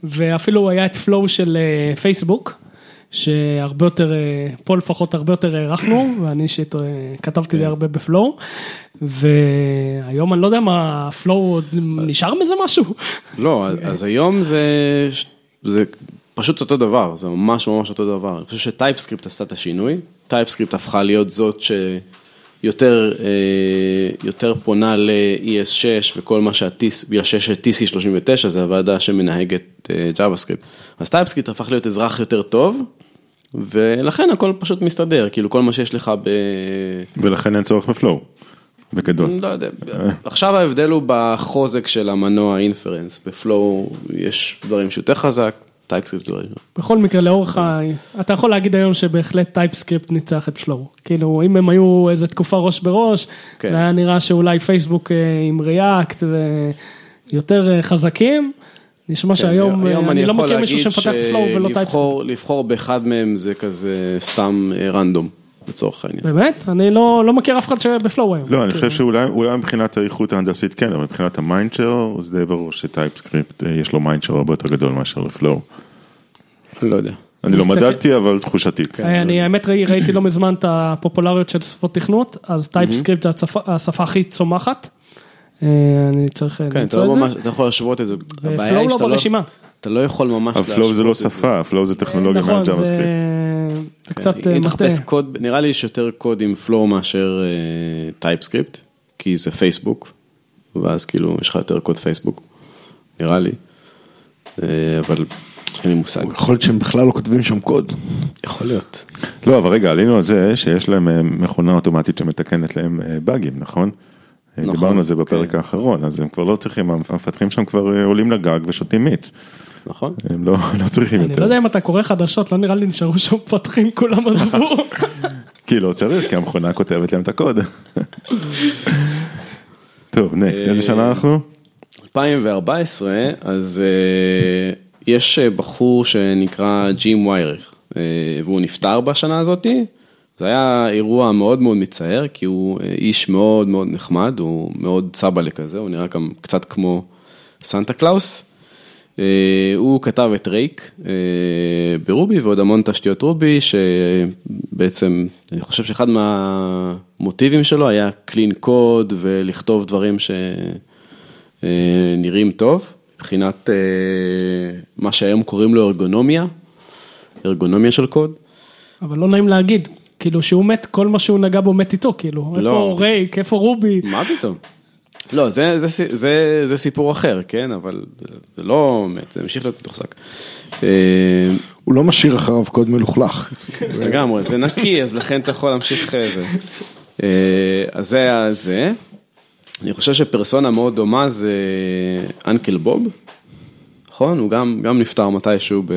ואפילו היה את פלואו של פייסבוק, שהרבה יותר, פה לפחות הרבה יותר הערכנו, ואני שכתבתי די הרבה בפלואו, והיום אני לא יודע מה, פלואו נשאר מזה משהו? לא, אז היום זה פשוט אותו דבר, זה ממש ממש אותו דבר. אני חושב שטייפסקריפט עשתה את השינוי, טייפסקריפט הפכה להיות זאת שיותר יותר פונה ל-E S שש וכל מה שה-E S שש T C שלושים ותשע, זה הוועדה שמנהגת JavaScript. אז טייפסקריפט הפך להיות אזרח יותר טוב, ולכן הכל פשוט מסתדר, כאילו כל מה שיש לך ב... ולכן אין צורך בפלואו, בגדול. לא יודע, עכשיו ההבדל הוא בחוזק של המנוע אינפרנס, בפלואו יש דברים שיותר חזק, טייפסקריפט. בכל מקרה, לאורך ה... אתה יכול להגיד היום שבהחלט טייפסקריפט ניצח את פלואו. כאילו, אם הם היו איזו תקופה ראש בראש, היה נראה שאולי פייסבוק עם ריאקט ויותר חזקים, נשמע שהיום אני לא מכיר מישהו שמפתח פלואו ולא טייפסקריפט. לבחור באחד מהם זה כזה סתם רנדום. לצורך העניין. באמת? אני לא, לא מכיר אף אחד שבפלואו היום. לא, אני חושב שאולי, אולי מבחינת האיכות ההנדסית, כן, אבל מבחינת המיינדשר, זה די ברור שטייפסקריפט יש לו מיינדשר הרבה יותר גדול מאשר לפלואו. אני לא יודע. אני לא מדעתי, אבל תחושתית. אני האמת ראיתי לא מזמן את הפופולריות של שפות תכנות, אז טייפסקריפט זה השפה הכי צומחת. אני צריך למצוא את זה. אתה יכול להשוות את זה. ופלואו לא ברשימה. אתה לא יכול ממש... הפלואו זה לא שפה, הפלואו זה טכנולוגיה מעל ג'אווסקריפט. זה קצת מחטא. נראה לי שיותר קוד עם פלואו מאשר טייפסקריפט, כי זה פייסבוק, ואז כאילו יש לך יותר קוד פייסבוק, נראה לי. אבל... אין לי מושג. יכול להיות שהם בכלל לא כותבים שם קוד. יכול להיות. לא, אבל רגע, עלינו על זה שיש להם מכונה אוטומטית שמתקנת להם באגים, נכון? נכון. דיברנו על זה בפרק okay. האחרון, אז הם כבר לא צריכים, המפתחים שם כבר עולים לגג ושותים מיץ. נכון. הם לא, לא צריכים יותר. אני לא יודע אם אתה קורא חדשות, לא נראה לי נשארו שם מפתחים כולם עזבו. כי לא צריך, כי המכונה כותבת להם את הקוד. טוב, נקסט, איזה שנה אנחנו? אלפיים וארבע עשרה, אז... יש בחור שנקרא ג'ים וייריך, והוא נפטר בשנה הזאת. זה היה אירוע מאוד מאוד מצער, כי הוא איש מאוד מאוד נחמד, הוא מאוד צבאלי כזה, הוא נראה גם קצת כמו סנטה קלאוס. הוא כתב את רייק ברובי, ועוד המון תשתיות רובי, שבעצם, אני חושב שאחד מהמוטיבים שלו היה קלין קוד, ולכתוב דברים שנראים טוב. מבחינת מה שהיום קוראים לו ארגונומיה, ארגונומיה של קוד. אבל לא נעים להגיד, כאילו שהוא מת, כל מה שהוא נגע בו מת איתו, כאילו, איפה רייק, איפה רובי. מה פתאום? לא, זה סיפור אחר, כן, אבל זה לא מת, זה המשיך להיות מתוחזק. הוא לא משאיר אחריו קוד מלוכלך. לגמרי, זה נקי, אז לכן אתה יכול להמשיך זה. אז זה היה זה. אני חושב שפרסונה מאוד דומה זה אנקל בוב, נכון? הוא גם, גם נפטר מתישהו ב...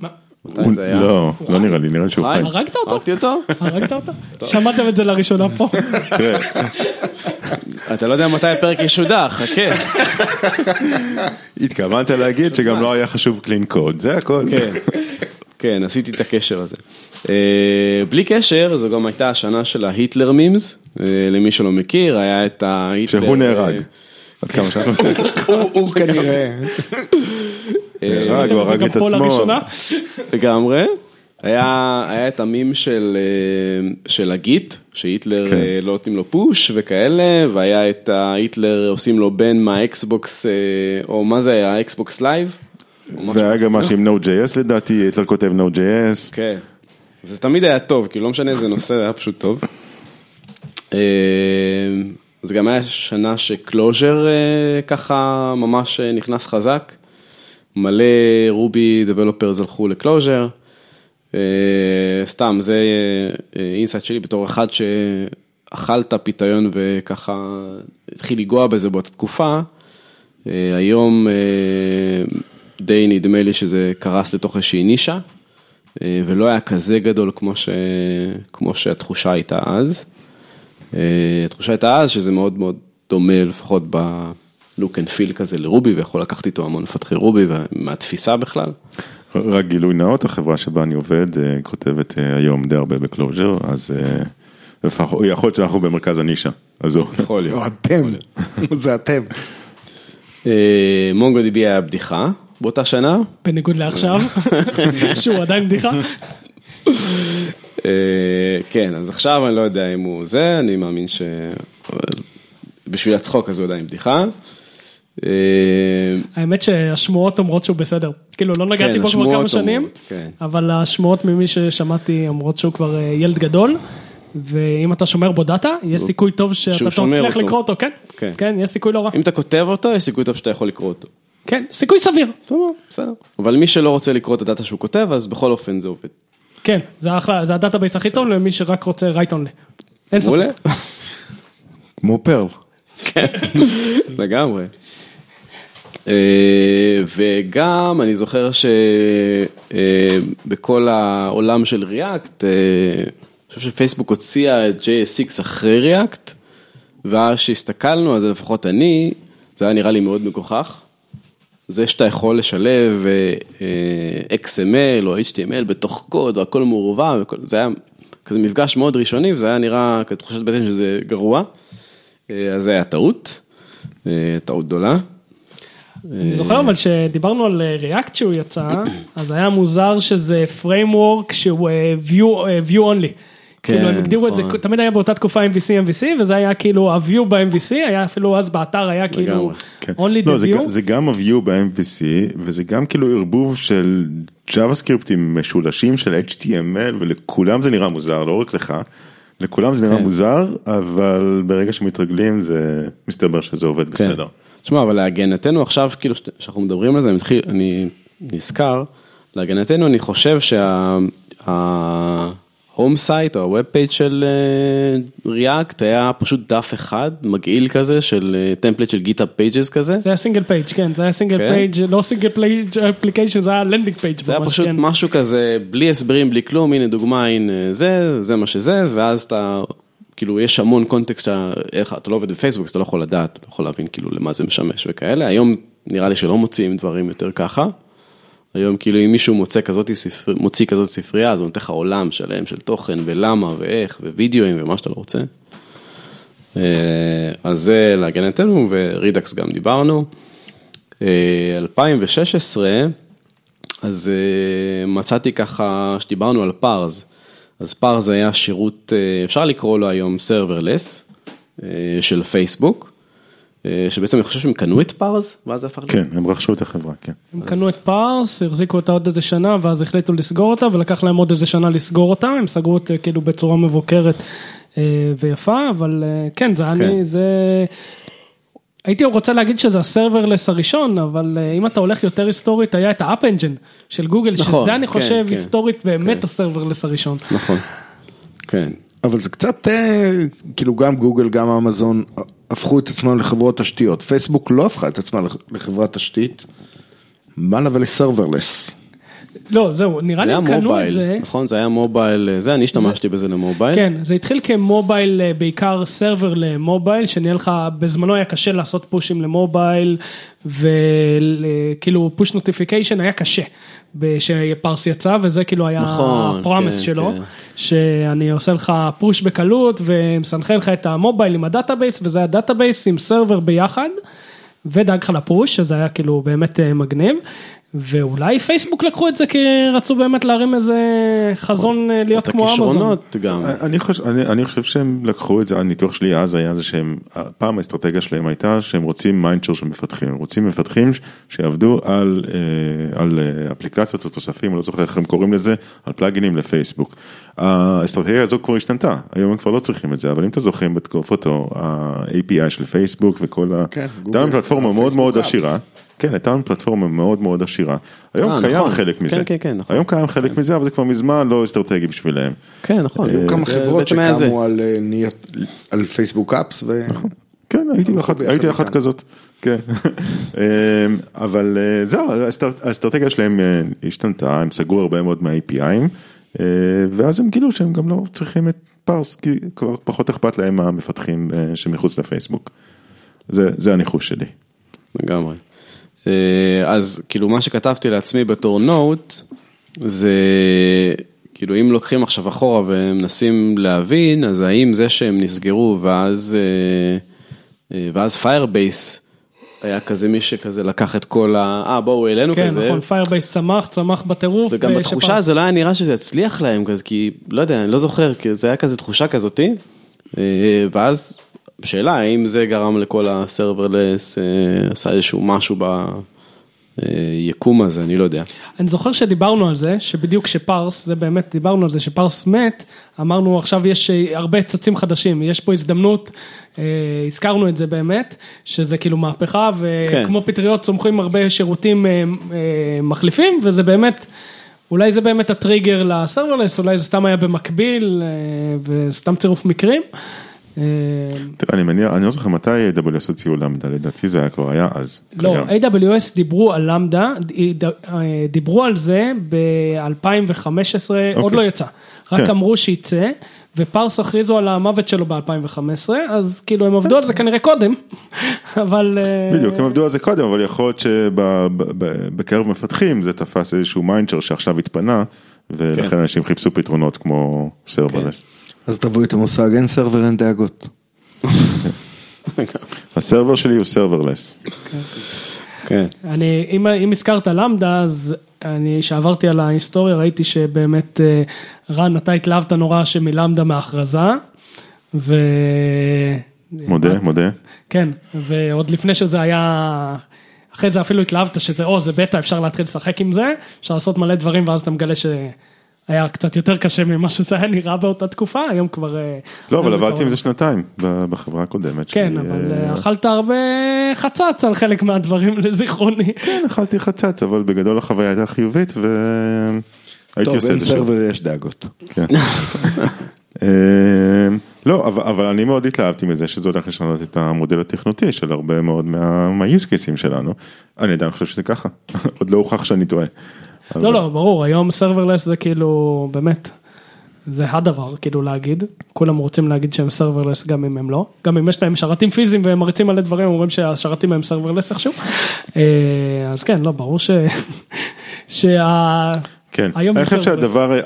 מה? מתי זה היה? לא, לא נראה לי, נראה לי שהוא חי. הרגת אותו? הרגתי אותו? הרגת אותו? שמעתם את זה לראשונה פה? תראה. אתה לא יודע מתי הפרק ישודח, חכה. התכוונת להגיד שגם לא היה חשוב קלין קוד, זה הכל. כן. כן, עשיתי את הקשר הזה. בלי קשר, זו גם הייתה השנה של ההיטלר מימס, למי שלא מכיר, היה את ההיטלר... שהוא נהרג. עד כמה שנה. הוא כנראה. נהרג, הוא הרג את עצמו. לגמרי. היה את המים של הגיט, שהיטלר לא נותנים לו פוש וכאלה, והיה את ההיטלר עושים לו בין מה אקסבוקס, או מה זה היה, אקסבוקס לייב? והיה גם משהו עם נו ג'יי אס לדעתי, היטלר כותב נו ג'יי אס. כן, זה תמיד היה טוב, כי לא משנה איזה נושא, זה היה פשוט טוב. זה גם היה שנה שקלוז'ר ככה ממש נכנס חזק, מלא רובי דבלופרס הלכו לקלוז'ר, סתם זה אינסייט שלי בתור אחד שאכלת פיתיון וככה התחיל לגוע בזה באותה תקופה, היום... די נדמה לי שזה קרס לתוך איזושהי נישה, ולא היה כזה גדול כמו, ש... כמו שהתחושה הייתה אז. התחושה הייתה אז שזה מאוד מאוד דומה, לפחות בלוק אנד פיל כזה לרובי, ויכול לקחת איתו המון מפתחי רובי, מהתפיסה בכלל. רק גילוי נאות, החברה שבה אני עובד, כותבת היום די הרבה בקלוז'ר, אז לפחות, יכול להיות שאנחנו במרכז הנישה, אז זו. יכול להיות. אתם, זה אתם. מונגו דיבי היה בדיחה, באותה שנה. בניגוד לעכשיו, שהוא עדיין בדיחה. כן, אז עכשיו אני לא יודע אם הוא זה, אני מאמין שבשביל הצחוק אז הוא עדיין בדיחה. האמת שהשמועות אומרות שהוא בסדר. כאילו, לא נגעתי בו כבר כמה שנים, אבל השמועות ממי ששמעתי אומרות שהוא כבר ילד גדול, ואם אתה שומר בו דאטה, יש סיכוי טוב שאתה תצליח לקרוא אותו, כן? כן, יש סיכוי לא רע. אם אתה כותב אותו, יש סיכוי טוב שאתה יכול לקרוא אותו. כן, סיכוי סביר. טוב, בסדר. אבל מי שלא רוצה לקרוא את הדאטה שהוא כותב, אז בכל אופן זה עובד. כן, זה אחלה, זה הדאטאבייס הכי טוב למי שרק רוצה write only. אין ספק. כמו פרל. כן, לגמרי. וגם אני זוכר שבכל העולם של ריאקט, אני חושב שפייסבוק הוציאה את ג'יי אס איקס אחרי ריאקט, ואז שהסתכלנו, אז לפחות אני, זה היה נראה לי מאוד מכוחך, זה שאתה יכול לשלב uh, uh, אקס אם אל או אייץ' טי אם אל בתוך קוד, והכל מעורבה, וכל, זה היה כזה מפגש מאוד ראשוני, וזה היה נראה כתחושת בטן שזה גרוע, אז זה היה טעות, טעות גדולה. אני זוכר אבל שדיברנו על ריאקט שהוא יצא, אז היה מוזר שזה framework שהוא view only. כאילו הם הגדירו את זה, תמיד היה באותה תקופה M V C M V C, וזה היה כאילו ה-view ב-M V C, היה אפילו אז באתר היה כאילו only the view. זה גם ה-view ב-M V C, וזה גם כאילו ערבוב של JavaScriptים משולשים של H T M L, ולכולם זה נראה מוזר, לא רק לך. לכולם זה נראה מוזר, אבל ברגע שמתרגלים זה מסתבר שזה עובד בסדר. תשמע, אבל להגנתנו עכשיו, כאילו שאנחנו מדברים על זה, אני נזכר, להגנתנו אני חושב שההום סייט או הווב פייג' של ריאקט היה פשוט דף אחד, מגעיל כזה, של טמפלט של גיטאב פייג'ס כזה. זה היה סינגל פייג', כן, זה היה סינגל פייג', לא סינגל פייג' אפליקיישן, זה היה לנדינג פייג'. זה היה פשוט משהו כזה, בלי הסברים, בלי כלום, הנה דוגמה, הנה זה, זה מה שזה, ואז אתה... כאילו, יש המון קונטקסט, איך, אתה לא עובד בפייסבוק, אתה לא יכול לדעת, אתה לא יכול להבין, כאילו, למה זה משמש וכאלה. היום נראה לי שלא מוציאים דברים יותר ככה. היום, כאילו, אם מישהו מוצא כזאת, מוציא כזאת ספרייה, אז הוא נותן לך עולם שלם, של תוכן, ולמה, ואיך, ווידאוים, ומה שאתה לא רוצה. אז זה להגנתנו, ורידקס גם דיברנו. אלפיים ושש עשרה, אז מצאתי ככה, שדיברנו על פארז, אז פארז היה שירות, אפשר לקרוא לו היום סרברלס, של פייסבוק, שבעצם אני חושב שהם קנו את פארז, ואז הפך... כן, הם רכשו את החברה, כן. הם קנו את פארז, החזיקו אותה עוד איזה שנה, ואז החליטו לסגור אותה, ולקח להם עוד איזה שנה לסגור אותה, הם סגרו אותה כאילו בצורה מבוקרת ויפה, אבל כן, זה אני, זה... הייתי רוצה להגיד שזה הסרברלס הראשון, אבל אם אתה הולך יותר היסטורית, היה את האפ אנג'ן של גוגל, שזה אני חושב היסטורית באמת הסרברלס הראשון. נכון, כן. אבל זה קצת, כאילו גם גוגל, גם אמזון, הפכו את עצמם לחברות תשתיות. פייסבוק לא הפכה את עצמם לחברת תשתית, מה לה ולסרברלס? לא, זהו, נראה לי קנו את זה. נכון, זה היה מובייל, זה, אני השתמשתי בזה למובייל. כן, זה התחיל כמובייל, בעיקר סרבר למובייל, שנהיה לך, בזמנו היה קשה לעשות פושים למובייל, וכאילו פוש נוטיפיקיישן היה קשה, שפרס יצא, וזה כאילו היה הפרומס שלו, שאני עושה לך פוש בקלות, ומסנכן לך את המובייל עם הדאטאבייס, וזה היה דאטאבייס עם סרבר ביחד, ודאג לך לפוש, שזה היה כאילו באמת מגניב, ואולי פייסבוק לקחו את זה כי רצו באמת להרים איזה חזון להיות כמו אמזון. אני חושב שהם לקחו את זה, הניתוח שלי אז היה זה שהם, פעם האסטרטגיה שלהם הייתה שהם רוצים מיינדשור של מפתחים, רוצים מפתחים שיעבדו על אפליקציות או תוספים, לא זוכר איך הם קוראים לזה, על פלאגינים לפייסבוק. האסטרטגיה הזו כבר השתנתה, היום הם כבר לא צריכים את זה, אבל אם אתה זוכרים בתקופות ה-A P I של פייסבוק וכל ה... דם פלטפורמה מאוד מאוד עשירה. כן, הייתה פלטפורמה מאוד מאוד עשירה. היום קיים חלק מזה. היום קיים חלק מזה, אבל זה כבר מזמן לא אסטרטגי בשבילהם. כן, נכון. היו כמה חברות שקמו על פייסבוק אפס. כן, הייתי אחת כזאת. כן. אבל זהו, האסטרטגיה שלהם השתנתה, הם סגרו הרבה מאוד מה-A P I's, ואז הם גילו שהם גם לא צריכים את פארס, כי כבר פחות אכפת להם המפתחים שמחוץ לפייסבוק. זה הניחוש שלי. לגמרי. אז כאילו מה שכתבתי לעצמי בתור נוט, זה כאילו אם לוקחים עכשיו אחורה ומנסים להבין, אז האם זה שהם נסגרו ואז, ואז פיירבייס היה כזה מי שכזה לקח את כל ה... אה, בואו אלינו כן, כזה. כן, נכון, פיירבייס צמח, צמח בטירוף. וגם בתחושה שפס... זה לא היה נראה שזה יצליח להם כזה, כי לא יודע, אני לא זוכר, כי זה היה כזה תחושה כזאתי, ואז... שאלה, האם זה גרם לכל הסרברלס, עשה איזשהו משהו ביקום הזה, אני לא יודע. אני זוכר שדיברנו על זה, שבדיוק שפרס, זה באמת דיברנו על זה, שפרס מת, אמרנו עכשיו יש הרבה צצים חדשים, יש פה הזדמנות, הזכרנו את זה באמת, שזה כאילו מהפכה, וכמו פטריות צומחים הרבה שירותים מחליפים, וזה באמת... אולי זה באמת הטריגר לסרברלס, אולי זה סתם היה במקביל, וסתם צירוף מקרים, תראה, אני מניע, אני לא זוכר מתי A W S הוציאו למדה, לדעתי זה היה כבר היה אז. לא, A W S דיברו על למדה, דיברו על זה ב-אלפיים וחמש עשרה, עוד לא יצא, רק אמרו שיצא, ופרס הכריזו על המוות שלו ב-אלפיים וחמש עשרה, אז כאילו הם עבדו על זה כנראה קודם, אבל... בדיוק, הם עבדו על זה קודם, אבל יכול להיות שבקרב מפתחים זה תפס איזשהו מיינדשור שעכשיו התפנה, ולכן אנשים חיפשו פתרונות כמו סרברלס. אז תבואו את המושג, אין סרבר, אין דאגות. הסרבר שלי הוא סרברלס. אם הזכרת למדה, אז אני שעברתי על ההיסטוריה, ראיתי שבאמת, רן, אתה התלהבת נורא שמלמדה מההכרזה, ו... מודה, מודה. כן, ועוד לפני שזה היה... אחרי זה אפילו התלהבת שזה, או, זה בטא, אפשר להתחיל לשחק עם זה, אפשר לעשות מלא דברים, ואז אתה מגלה שהיה קצת יותר קשה ממה שזה היה נראה באותה תקופה, היום כבר... לא, אבל עבדתי עם זה שנתיים, בחברה הקודמת. כן, אבל אכלת הרבה חצץ על חלק מהדברים לזיכרוני. כן, אכלתי חצץ, אבל בגדול החוויה הייתה חיובית, והייתי עושה את זה. טוב, אין סרבר, יש דאגות. כן. לא, אבל אני מאוד התלהבתי מזה שזה הולך לשנות את המודל התכנותי של הרבה מאוד מהיוס קייסים שלנו. אני עדיין חושב שזה ככה, עוד לא הוכח שאני טועה. לא, לא, ברור, היום סרברלס זה כאילו, באמת, זה הדבר כאילו להגיד, כולם רוצים להגיד שהם סרברלס גם אם הם לא, גם אם יש להם שרתים פיזיים והם מריצים עלי דברים, אומרים שהשרתים הם סרברלס איכשהו, אז כן, לא, ברור שה... כן, אני חושב שהדבר,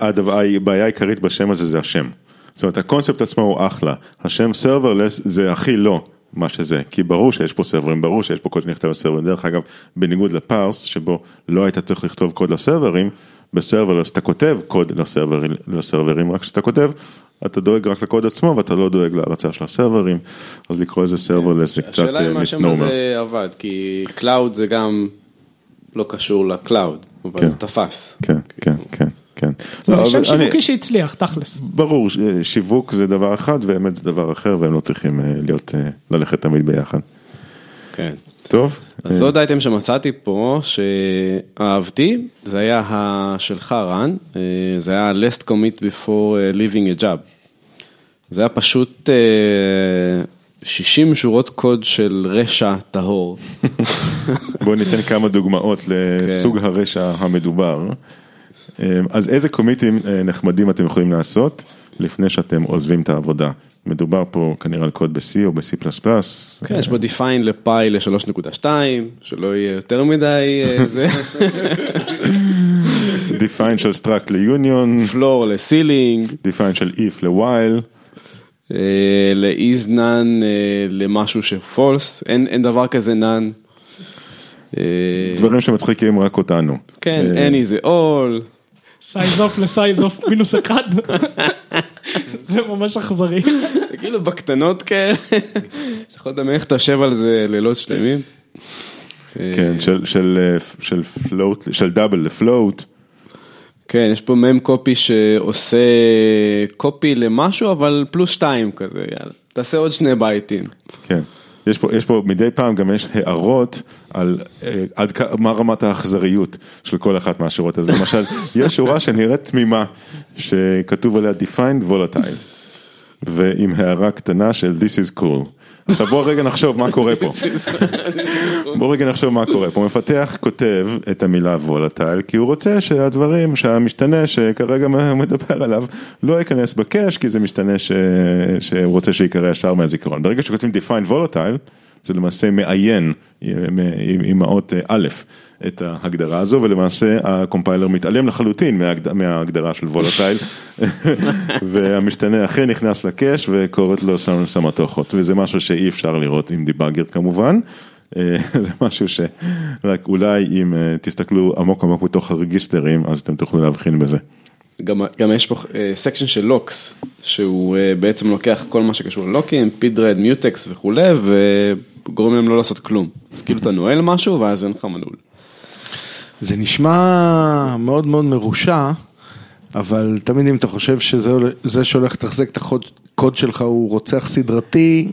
הבעיה העיקרית בשם הזה זה השם. זאת אומרת, הקונספט עצמו הוא אחלה. השם סרברלס זה הכי לא מה שזה, כי ברור שיש פה סרברים, ברור שיש פה קוד שנכתב לסרברים. דרך אגב, בניגוד לפארס, שבו לא היית צריך לכתוב קוד לסרברים, בסרברלס אתה כותב קוד לסרברים, לסרברים, רק שאתה כותב, אתה דואג רק לקוד עצמו, ואתה לא דואג להרצה של הסרברים, אז לקרוא איזה סרברלס זה קצת מיסנומר. השאלה אם השם הזה עבד, כי קלאוד זה גם לא קשור לקלאוד, אבל זה תפס. כן, כן, כן. כן. זה שם שיווקי שהצליח, תכלס. ברור, שיווק זה דבר אחד, ואמת זה דבר אחר, והם לא צריכים להיות, ללכת תמיד ביחד. כן. טוב. אז עוד אייטם שמצאתי פה, שאהבתי, זה היה שלך, רן, זה היה last commit before leaving a job. זה היה פשוט שישים שורות קוד של רשע טהור. בואו ניתן כמה דוגמאות לסוג הרשע המדובר. אז איזה קומיטים נחמדים אתם יכולים לעשות לפני שאתם עוזבים את העבודה? מדובר פה כנראה על קוד ב-C או ב-C++. כן, יש בו define לפאי ל-שלוש נקודה שתיים, שלא יהיה יותר מדי זה. define של struct ל-union. floor ל-ceiling. define של if ל-while. ל-is none למשהו ש-false. אין דבר כזה none. דברים שמצחיקים רק אותנו. כן, any זה all. סייז אוף לסייז אוף מינוס אחד. זה ממש אכזרי. זה כאילו בקטנות כאלה. אתה יכול לדמיין איך אתה יושב על זה לילות שלמים. כן, של דאבל לפלוט. כן, יש פה מם קופי שעושה קופי למשהו, אבל פלוס שתיים כזה. תעשה עוד שני בייטים. כן. יש פה, יש פה מדי פעם גם יש הערות על עד מה רמת האכזריות של כל אחת מהשורות. אז למשל, יש שורה שנראית תמימה, שכתוב עליה defined volatile, ועם הערה קטנה של this is cool. עכשיו בוא רגע נחשוב מה קורה פה. בוא רגע נחשוב מה קורה פה. מפתח כותב את המילה volatile, כי הוא רוצה שהדברים, שהמשתנה שכרגע מדבר עליו, לא ייכנס בקש, כי זה משתנה ש... שהוא רוצה שיקרא השאר מהזיכרון. ברגע שכותבים define volatile, זה למעשה מעיין עם האות א' את ההגדרה הזו, ולמעשה הקומפיילר מתעלם לחלוטין מההגדרה של וולטייל, והמשתנה אחרי נכנס לקש וקוראת לו סמטוחות, וזה משהו שאי אפשר לראות עם דיבאגר כמובן, זה משהו שרק אולי אם תסתכלו עמוק עמוק בתוך הרגיסטרים, אז אתם תוכלו להבחין בזה. גם, גם יש פה סקשן של לוקס, שהוא בעצם לוקח כל מה שקשור ללוקים, פידרד, מיוטקס וכו', וגורם להם לא לעשות כלום. אז כאילו אתה נועל משהו, ואז אין לך מנעול. זה נשמע מאוד מאוד מרושע, אבל תמיד אם אתה חושב שזה שהולך תחזק את הקוד שלך, הוא רוצח סדרתי,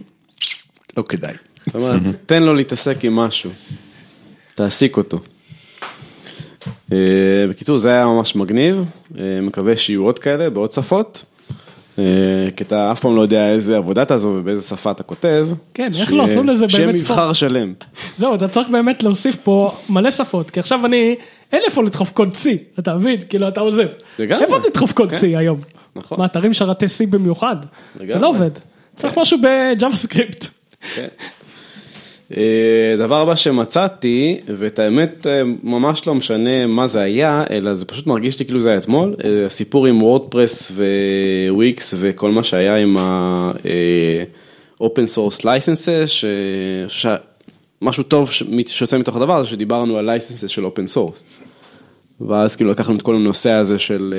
לא כדאי. זאת אומרת, תן לו להתעסק עם משהו, תעסיק אותו. בקיצור, זה היה ממש מגניב, מקווה שיהיו עוד כאלה בעוד שפות, כי אתה אף פעם לא יודע איזה עבודה תעזוב ובאיזה שפה אתה כותב. כן, איך לא עשו לזה באמת מבחר שלם. זהו, אתה צריך באמת להוסיף פה מלא שפות, כי עכשיו אני, אין איפה לדחוף קוד C, אתה מבין? כאילו אתה עוזב. איפה תדחוף קוד C היום? נכון. מאתרים שרתי C במיוחד, זה לא עובד. צריך משהו בג'אווה סקריפט. כן. דבר הבא שמצאתי, ואת האמת ממש לא משנה מה זה היה, אלא זה פשוט מרגיש לי כאילו זה היה אתמול, הסיפור עם וורדפרס וויקס וכל מה שהיה עם ה-open source licenses, ש... ש... משהו טוב ש... שיוצא מתוך הדבר הזה, שדיברנו על licenses של open source. ואז כאילו לקחנו את כל הנושא הזה של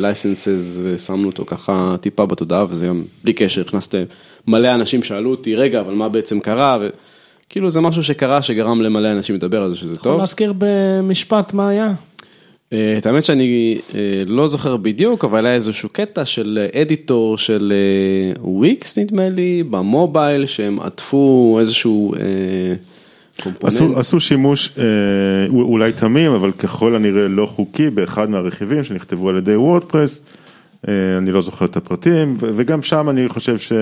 licenses ושמנו אותו ככה טיפה בתודעה, וזה גם בלי קשר, הכנסתם מלא אנשים שאלו אותי, רגע, אבל מה בעצם קרה? ו... כאילו זה משהו שקרה שגרם למלא אנשים לדבר על זה, שזה טוב. יכול להזכיר במשפט מה היה? את האמת שאני לא זוכר בדיוק, אבל היה איזשהו קטע של אדיטור של וויקס, נדמה לי, במובייל, שהם עטפו איזשהו... עשו, עשו שימוש אולי תמים, אבל ככל הנראה לא חוקי, באחד מהרכיבים שנכתבו על ידי וורדפרס, אני לא זוכר את הפרטים, וגם שם אני חושב ש...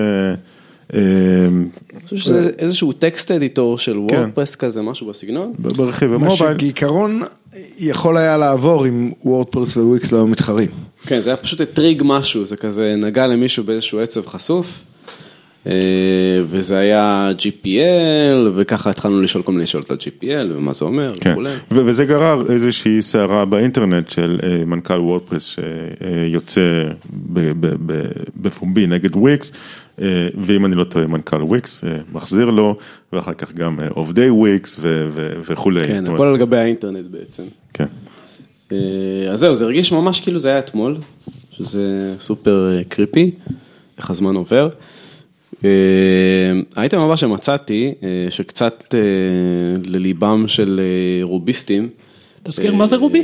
שזה איזשהו טקסט אדיטור של וורדפרס כזה, משהו בסגנון. ברכיב המובייל. מה שבעיקרון יכול היה לעבור אם וורדפרס וויקס לא מתחרים. כן, זה היה פשוט הטריג משהו, זה כזה נגע למישהו באיזשהו עצב חשוף, וזה היה ג'י פי אל, וככה התחלנו לשאול כל מיני שאלות על ג'י פי אל, ומה זה אומר, וכולי. וזה גרר איזושהי סערה באינטרנט של מנכ"ל וורדפרס שיוצא בפומבי נגד וויקס, ואם אני לא טועה, מנכ"ל וויקס מחזיר לו, ואחר כך גם עובדי וויקס וכולי. כן, הכל על גבי האינטרנט בעצם. כן. אז זהו, זה הרגיש ממש כאילו זה היה אתמול, שזה סופר קריפי, איך הזמן עובר. האייטם הבא שמצאתי, שקצת לליבם של רוביסטים. תזכיר, מה זה רובי?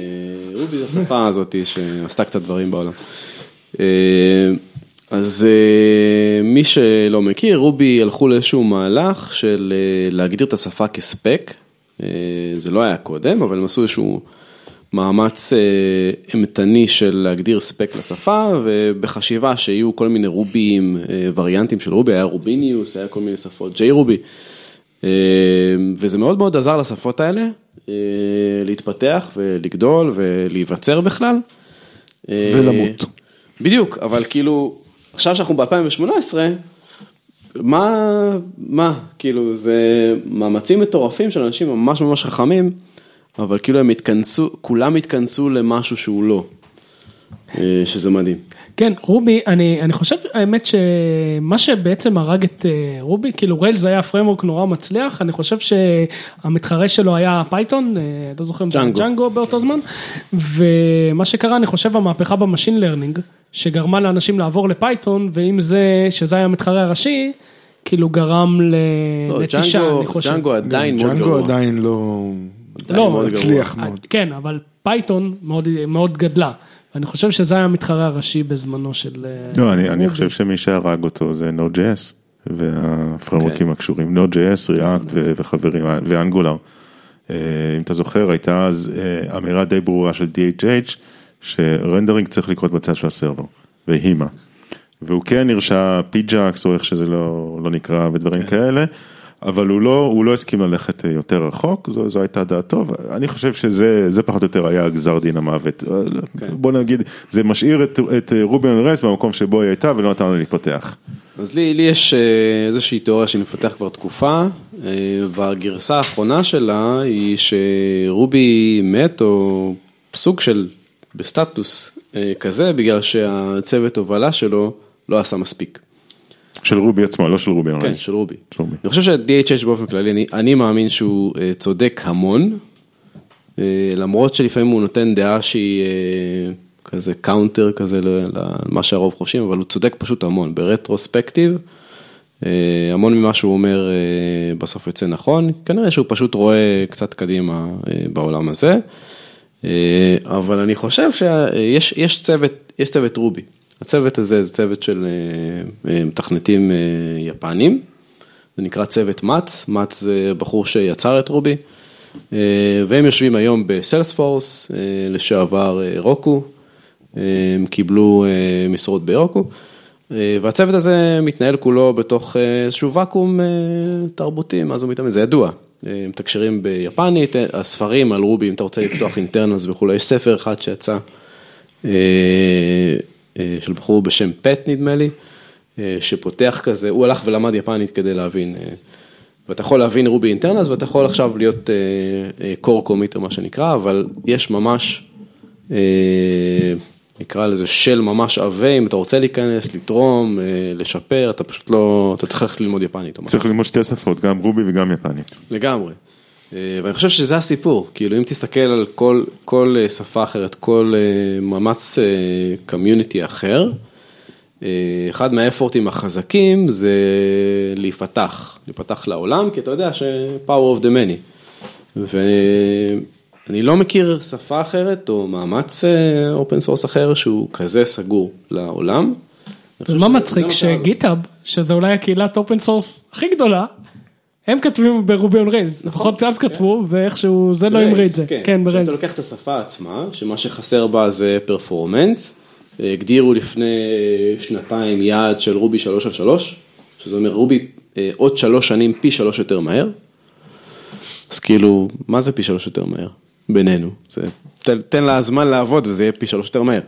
רובי זו שפה הזאת שעשתה קצת דברים בעולם. אז מי שלא מכיר, רובי הלכו לאיזשהו מהלך של להגדיר את השפה כספק. זה לא היה קודם, אבל הם עשו איזשהו מאמץ אמתני של להגדיר ספק לשפה, ובחשיבה שיהיו כל מיני רובים, וריאנטים של רובי, היה רוביניוס, היה כל מיני שפות, ג'יי רובי, וזה מאוד מאוד עזר לשפות האלה, להתפתח ולגדול ולהיווצר בכלל. ולמות. בדיוק, אבל כאילו, עכשיו שאנחנו ב-אלפיים שמונה עשרה, מה, מה, כאילו, זה מאמצים מטורפים של אנשים ממש ממש חכמים, אבל כאילו הם התכנסו, כולם התכנסו למשהו שהוא לא, שזה מדהים. כן, רובי, אני, אני חושב, האמת שמה שבעצם הרג את רובי, כאילו ריילס היה פריימורק נורא מצליח, אני חושב שהמתחרה שלו היה פייתון, לא זוכר אם זה ג'נגו באותו זמן, ומה שקרה, אני חושב, המהפכה במשין לרנינג, שגרמה לאנשים לעבור לפייתון, ואם זה, שזה היה המתחרה הראשי, כאילו גרם לנטישה, אני חושב. ג'נגו עדיין מאוד גרוע. ג'נגו עדיין לא... לא, הצליח מאוד. כן, אבל פייתון מאוד, מאוד גדלה. אני חושב שזה היה המתחרה הראשי בזמנו של... לא, אני, אני חושב שמי שהרג אותו זה Node.js, והפרמורקים הקשורים. Node.js, React וחברים, ואנגולר. אם אתה זוכר, הייתה אז אמירה די ברורה של די אייץ' אייץ', שרנדרינג צריך לקרות בצד של הסרבר, והימה. והוא כן הרשה פיג'קס, או איך שזה לא, לא נקרא, ודברים כאלה. אבל הוא לא, הוא לא הסכים ללכת יותר רחוק, זו, זו הייתה דעה טוב. אני חושב שזה, זה פחות או יותר היה גזר דין המוות. Okay. בוא נגיד, זה משאיר את, את רובין רייס במקום שבו היא הייתה, ולא נתן לה להתפתח. אז לי, לי יש איזושהי תיאוריה שנפתח כבר תקופה, והגרסה האחרונה שלה היא שרובי מת, או סוג של בסטטוס כזה, בגלל שהצוות הובלה שלו לא עשה מספיק. של רובי עצמה, לא של רובי. כן, של רובי. אני חושב שה-די אייץ' אייץ' באופן כללי, אני מאמין שהוא צודק המון, למרות שלפעמים הוא נותן דעה שהיא כזה קאונטר כזה למה שהרוב חושבים, אבל הוא צודק פשוט המון, ברטרוספקטיב, המון ממה שהוא אומר בסוף יוצא נכון, כנראה שהוא פשוט רואה קצת קדימה בעולם הזה, אבל אני חושב שיש יש צוות, יש צוות רובי, הצוות הזה זה צוות של מתכנתים יפנים, זה נקרא צוות מאץ, מאץ זה בחור שיצר את רובי, והם יושבים היום בסיילספורס, לשעבר רוקו, הם קיבלו משרות ברוקו, והצוות הזה מתנהל כולו בתוך איזשהו וקום תרבותי, מה זה מתאמן, זה ידוע, הם תקשרים ביפנית, הספרים על רובי, אם אתה רוצה לפתוח אינטרנס וכולי, יש ספר אחד שיצא, של בחור בשם פט נדמה לי, שפותח כזה, הוא הלך ולמד יפנית כדי להבין ואתה יכול להבין רובי אינטרנס, ואתה יכול עכשיו להיות קור קומיטר, מה שנקרא, אבל יש ממש, נקרא לזה של ממש עווה, אם אתה רוצה להיכנס, לתרום, לשפר, אתה פשוט לא, אתה צריך ללמוד יפנית. צריך ללמוד שתי שפות, גם רובי וגם יפנית. לגמרי. ואני חושב שזה הסיפור, כאילו אם תסתכל על כל, כל שפה אחרת, כל מאמץ קמיוניטי אחר, אחד מהאפורטים החזקים זה להיפתח, להיפתח לעולם, כי אתה יודע ש-power of the many. ואני לא מכיר שפה אחרת או מאמץ open source אחר שהוא כזה סגור לעולם. מה מצחיק שגיטהאב, שזה אולי הקהילת open source הכי גדולה, הם כתבים ברובי און ריילס, לפחות אז כתבו, ואיכשהו זה לא ימריא את זה. כן, בריילס. אתה לוקח את השפה עצמה, שמה שחסר בה זה פרפורמנס, הגדירו לפני שנתיים יעד של רובי שלוש על שלוש, שזה אומר רובי עוד שלוש שנים פי שלוש יותר מהר, אז כאילו, מה זה פי שלוש יותר מהר? בינינו, תן לה זמן לעבוד וזה יהיה פי שלוש יותר מהר.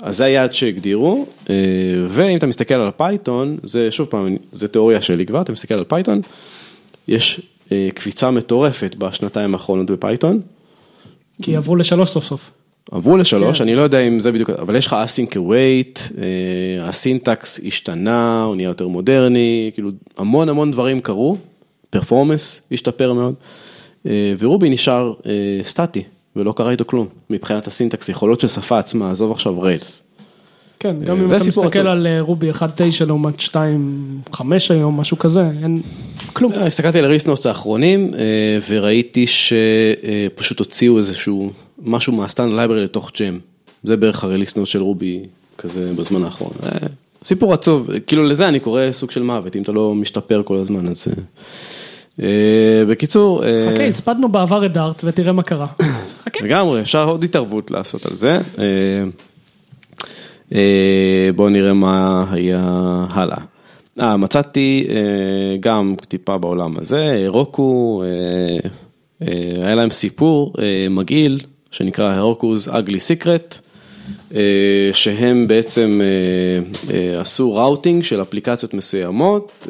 אז זה היעד שהגדירו, ואם אתה מסתכל על פייתון, זה שוב פעם, זה תיאוריה שלי כבר, אתה מסתכל על פייתון, יש קפיצה מטורפת בשנתיים האחרונות בפייתון. כי עברו לשלוש סוף סוף. עברו לשלוש, אני לא יודע אם זה בדיוק, אבל יש לך async await, הסינטקס השתנה, הוא נהיה יותר מודרני, כאילו המון המון דברים קרו, פרפורמנס השתפר מאוד, ורובי נשאר סטטי. ולא קרה איתו כלום, מבחינת הסינטקס, יכולות של שפה עצמה, עזוב עכשיו ריילס. כן, גם אם אתה מסתכל על רובי אחת נקודה תשע לעומת שתיים נקודה חמש היום, משהו כזה, אין כלום. הסתכלתי על ריסנוס האחרונים, וראיתי שפשוט הוציאו איזשהו, משהו מהסטנד לייברי לתוך ג'ם. זה בערך הריסנוס של רובי, כזה בזמן האחרון. סיפור עצוב, כאילו לזה אני קורא סוג של מוות, אם אתה לא משתפר כל הזמן, אז... בקיצור... חכה, הספדנו בעבר את דארט, ותראה מה קרה. לגמרי, אפשר עוד התערבות לעשות על זה. בואו נראה מה היה הלאה. אה, מצאתי גם טיפה בעולם הזה, הרוקו, היה להם סיפור מגעיל, שנקרא הרוקו's Ugly Secret, שהם בעצם עשו ראוטינג של אפליקציות מסוימות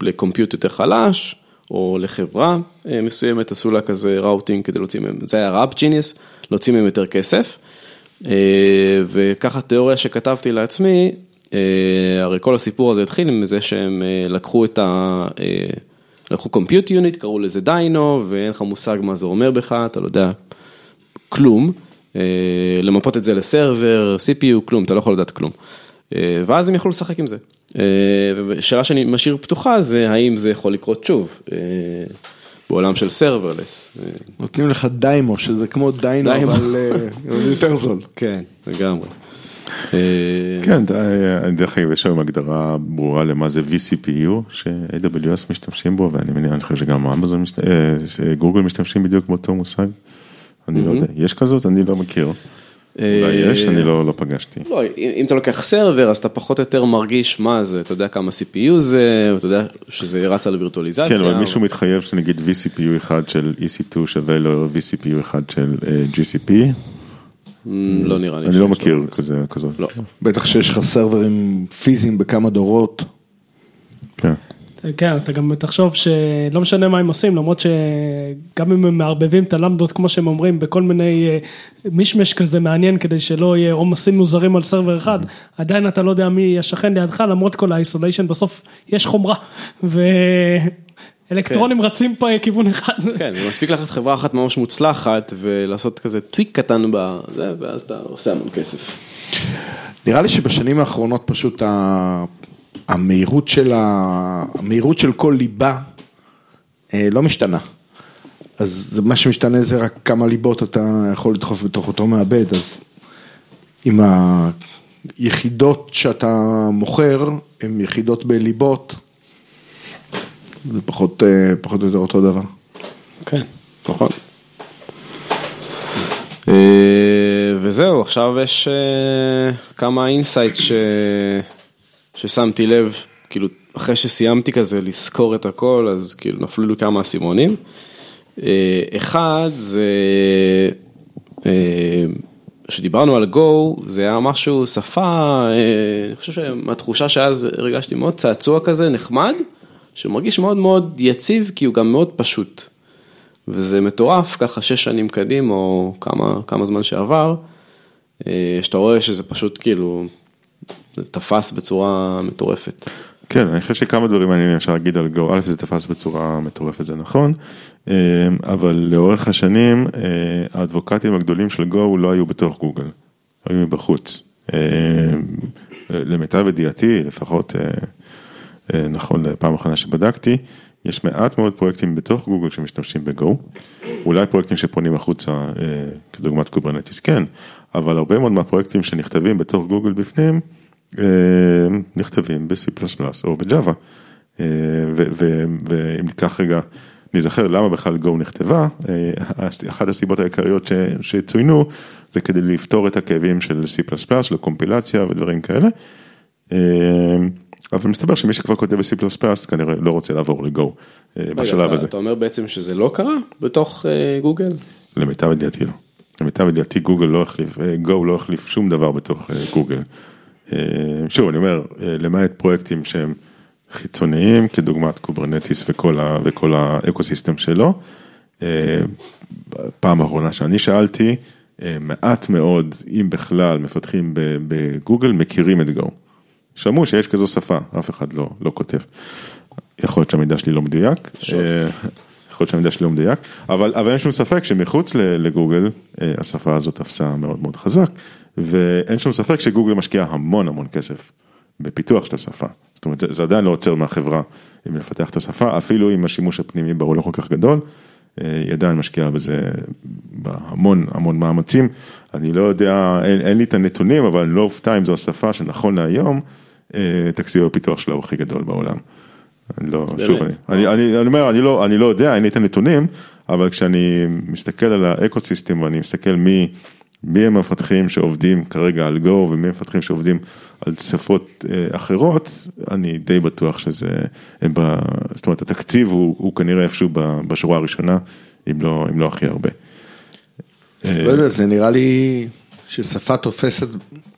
לקומפיוטר חלש, או לחברה מסוימת, עשו לה כזה ראוטינג כדי להוציא מהם, זה היה ראפ ג'יניס, להוציא מהם יותר כסף, וככה תיאוריה שכתבתי לעצמי, הרי כל הסיפור הזה התחיל עם זה שהם לקחו את ה... לקחו קומפיוט יוניט, קראו לזה דיינו, ואין לך מושג מה זה אומר בך, אתה לא יודע, כלום, למפות את זה לסרבר, סי פי יו, כלום, אתה לא יכול לדעת כלום. ואז הם יכולו לשחק עם זה. ושאלה שאני משאיר פתוחה זה, האם זה יכול לקרות שוב, בעולם של סרברלס. נותנים לך דיימו, שזה כמו דיינו, אבל יותר זול. כן, לגמרי. כן, דרך אגב, יש היום הגדרה ברורה למה זה וי סי פי יו, ש-איי דאבליו אס משתמשים בו, ואני מניח, אני חושב שגם אמזון, גוגל משתמשים בדיוק באותו מושג. אני לא יודע, יש כזאת? אני לא מכיר. אולי יש, אני לא פגשתי. לא, אם אתה לוקח סרבר, אז אתה פחות או יותר מרגיש מה זה, אתה יודע כמה סי פי יו זה, אתה יודע שזה רץ על וירטואליזציה. כן, אבל מישהו מתחייב שנגיד וי סי פי יו אחד של E C two שווה לו וי סי פי יו אחד של G C P? לא נראה לי. אני לא מכיר כזאת. בטח שיש לך סרברים פיזיים בכמה דורות. כן. כן, אתה גם תחשוב שלא משנה מה הם עושים, למרות שגם אם הם מערבבים את הלמדות, כמו שהם אומרים, בכל מיני מישמש כזה מעניין, כדי שלא יהיה עומסים מוזרים על סרבר אחד, עדיין אתה לא יודע מי השכן לידך, למרות כל האיסוליישן, בסוף יש חומרה, ואלקטרונים רצים פה כיוון אחד. כן, ומספיק לך את חברה אחת ממש מוצלחת, ולעשות כזה טוויק קטן בזה, ואז אתה עושה המון כסף. נראה לי שבשנים האחרונות פשוט ה... המהירות של, ה... המהירות של כל ליבה אה, לא משתנה. אז מה שמשתנה זה רק כמה ליבות אתה יכול לדחוף בתוך אותו מעבד, אז אם היחידות שאתה מוכר, הן יחידות בליבות, זה פחות, אה, פחות או יותר אותו דבר. כן, נכון. אה, וזהו, עכשיו יש אה, כמה אינסייט ש... ששמתי לב, כאילו, אחרי שסיימתי כזה לזכור את הכל, אז כאילו נפלו לי כמה סימונים. אחד, זה, שדיברנו על Go, זה היה משהו, שפה, אני חושב שהתחושה שאז הרגשתי מאוד צעצוע כזה, נחמד, שהוא מרגיש מאוד מאוד יציב, כי הוא גם מאוד פשוט. וזה מטורף, ככה שש שנים קדימה, או כמה, כמה זמן שעבר, שאתה רואה שזה פשוט כאילו, תפס בצורה מטורפת. כן, אני חושב שכמה דברים אני אפשר להגיד על גו, א' זה תפס בצורה מטורפת, זה נכון, אבל לאורך השנים, האדבוקטים הגדולים של גו לא היו בתוך גוגל, היו מבחוץ. למיטב ידיעתי, לפחות נכון לפעם אחרונה שבדקתי, יש מעט מאוד פרויקטים בתוך גוגל שמשתמשים בגו, אולי פרויקטים שפונים החוצה, כדוגמת קוברנטיס כן, אבל הרבה מאוד מהפרויקטים שנכתבים בתוך גוגל בפנים, נכתבים ב-C++ או ב-Java, ואם ניקח רגע, נזכר למה בכלל גו נכתבה, אחת הסיבות העיקריות שצוינו, זה כדי לפתור את הכאבים של C++, לקומפילציה ודברים כאלה, אבל מסתבר שמי שכבר כותב ב-C++ כנראה לא רוצה לעבור לגו בשלב הזה. אתה אומר בעצם שזה לא קרה בתוך גוגל? למיטב ידיעתי לא. למיטב ידיעתי גוגל לא החליף, גו לא החליף שום דבר בתוך גוגל. שוב, אני אומר, למעט פרויקטים שהם חיצוניים, כדוגמת קוברנטיס וכל, ה, וכל האקוסיסטם שלו. פעם האחרונה שאני שאלתי, מעט מאוד, אם בכלל מפתחים בגוגל, מכירים את גו. שמעו שיש כזו שפה, אף אחד לא, לא כותב. יכול להיות שהמידע שלי לא מדויק. שוס. יכול להיות שהמידע שלי לא מדויק, אבל, אבל אין שום ספק שמחוץ לגוגל, השפה הזאת תפסה מאוד מאוד חזק. ואין שום ספק שגוגל משקיעה המון המון כסף בפיתוח של השפה. זאת אומרת, זה, זה עדיין לא עוצר מהחברה אם לפתח את השפה, אפילו אם השימוש הפנימי ברור לא כל כך גדול, היא עדיין משקיעה בזה בהמון המון מאמצים. אני לא יודע, אין, אין לי את הנתונים, אבל לא אופתע אם זו השפה שנכון להיום, תקציב הפיתוח שלה הוא הכי גדול בעולם. אני לא, שוב, אני, אני, אני, אני אומר, אני לא, אני לא יודע, אין לי את הנתונים, אבל כשאני מסתכל על האקוסיסטם, ואני מסתכל מי... מי הם מפתחים שעובדים כרגע על גו, ומי מפתחים שעובדים על שפות אחרות, אני די בטוח שזה, זאת אומרת, התקציב הוא, הוא כנראה איפשהו בשורה הראשונה, אם לא, אם לא הכי הרבה. זה נראה לי ששפה תופסת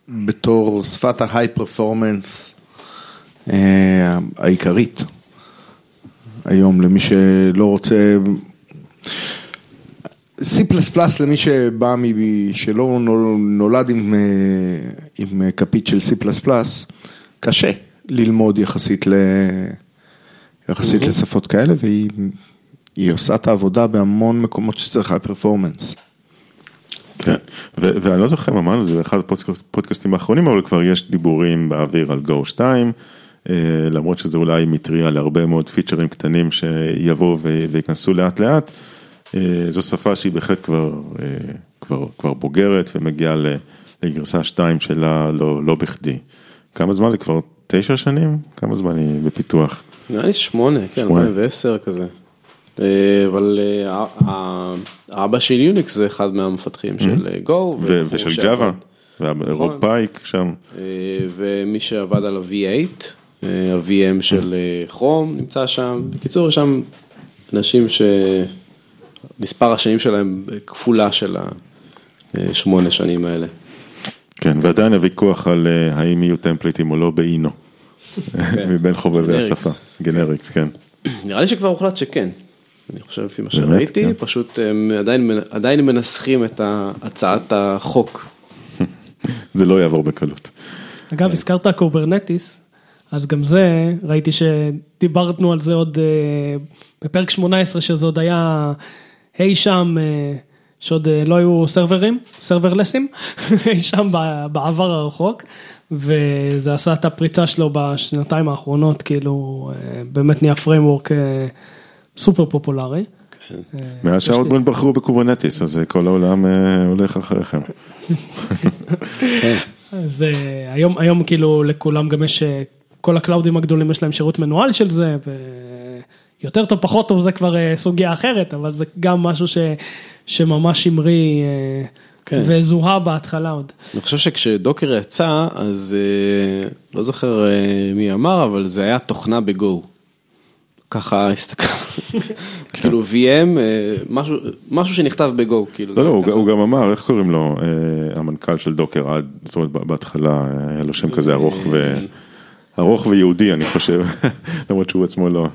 בתור שפת ההיי פרפורמנס העיקרית. היום, למי שלא רוצה... C++ למי שבא שלא נולד עם, עם כפית של C++, קשה ללמוד יחסית, ל, יחסית mm-hmm. לשפות כאלה, והיא היא עושה את העבודה בהמון מקומות שצריך הפרפורמנס. כן, ו- ואני לא זוכר ממש, זה אחד הפודקאסטים האחרונים, אבל כבר יש דיבורים באוויר על גו שתיים, למרות שזה אולי מטריה להרבה מאוד פיצ'רים קטנים שיבואו וייכנסו לאט לאט, זו שפה שהיא בהחלט כבר, כבר, כבר בוגרת ומגיעה לגרסה שתיים שלה לא, לא בכדי. כמה זמן? זה כבר תשע שנים? כמה זמן היא בפיתוח? נראה לי שמונה, כן, אלפיים ועשר כזה. אבל האבא של יוניקס זה אחד מהמפתחים של גו. ושל ג'אווה, ורוב פייק שם. ומי שעבד על ה-וי אייט, ה-וי אם של כרום נמצא שם. בקיצור, יש שם אנשים ש... מספר השנים שלהם כפולה של השמונה שנים האלה. כן, ועדיין הוויכוח על האם יהיו טמפליטים או לא באינו, מבין חובבי השפה. גנריקס, כן. נראה לי שכבר הוחלט שכן. אני חושב לפי מה שראיתי, פשוט עדיין מנסחים את הצעת החוק. זה לא יעבור בקלות. אגב, הזכרת קוברנטיס, אז גם זה, ראיתי שדיברנו על זה עוד בפרק שמונה עשרה, שזה עוד היה... היי שם, שעוד לא היו סרברים, סרברלסים, היי שם בעבר הרחוק, וזה עשה את הפריצה שלו בשנתיים האחרונות, כאילו באמת נהיה פריימוורק סופר פופולרי. מהשעה עוד בחרו בקוברנטיס, אז כל העולם הולך אחריכם. אז היום כאילו לכולם גם יש, כל הקלאודים הגדולים יש להם שירות מנועל של זה, ו... יותר טוב, פחות טוב, זה כבר סוגיה אחרת, אבל זה גם משהו ש, שממש אמרי כן. וזוהה בהתחלה עוד. אני חושב שכשדוקר יצא, אז לא זוכר מי אמר, אבל זה היה תוכנה בגו. ככה הסתכל. כאילו וי אם, משהו, משהו שנכתב בגו. כאילו לא, לא, הוא, הוא גם אמר, איך קוראים לו, המנכ"ל של דוקר עד, זאת אומרת, בהתחלה היה לו שם כזה ארוך, ו, ארוך ויהודי, אני חושב, למרות שהוא עצמו לא...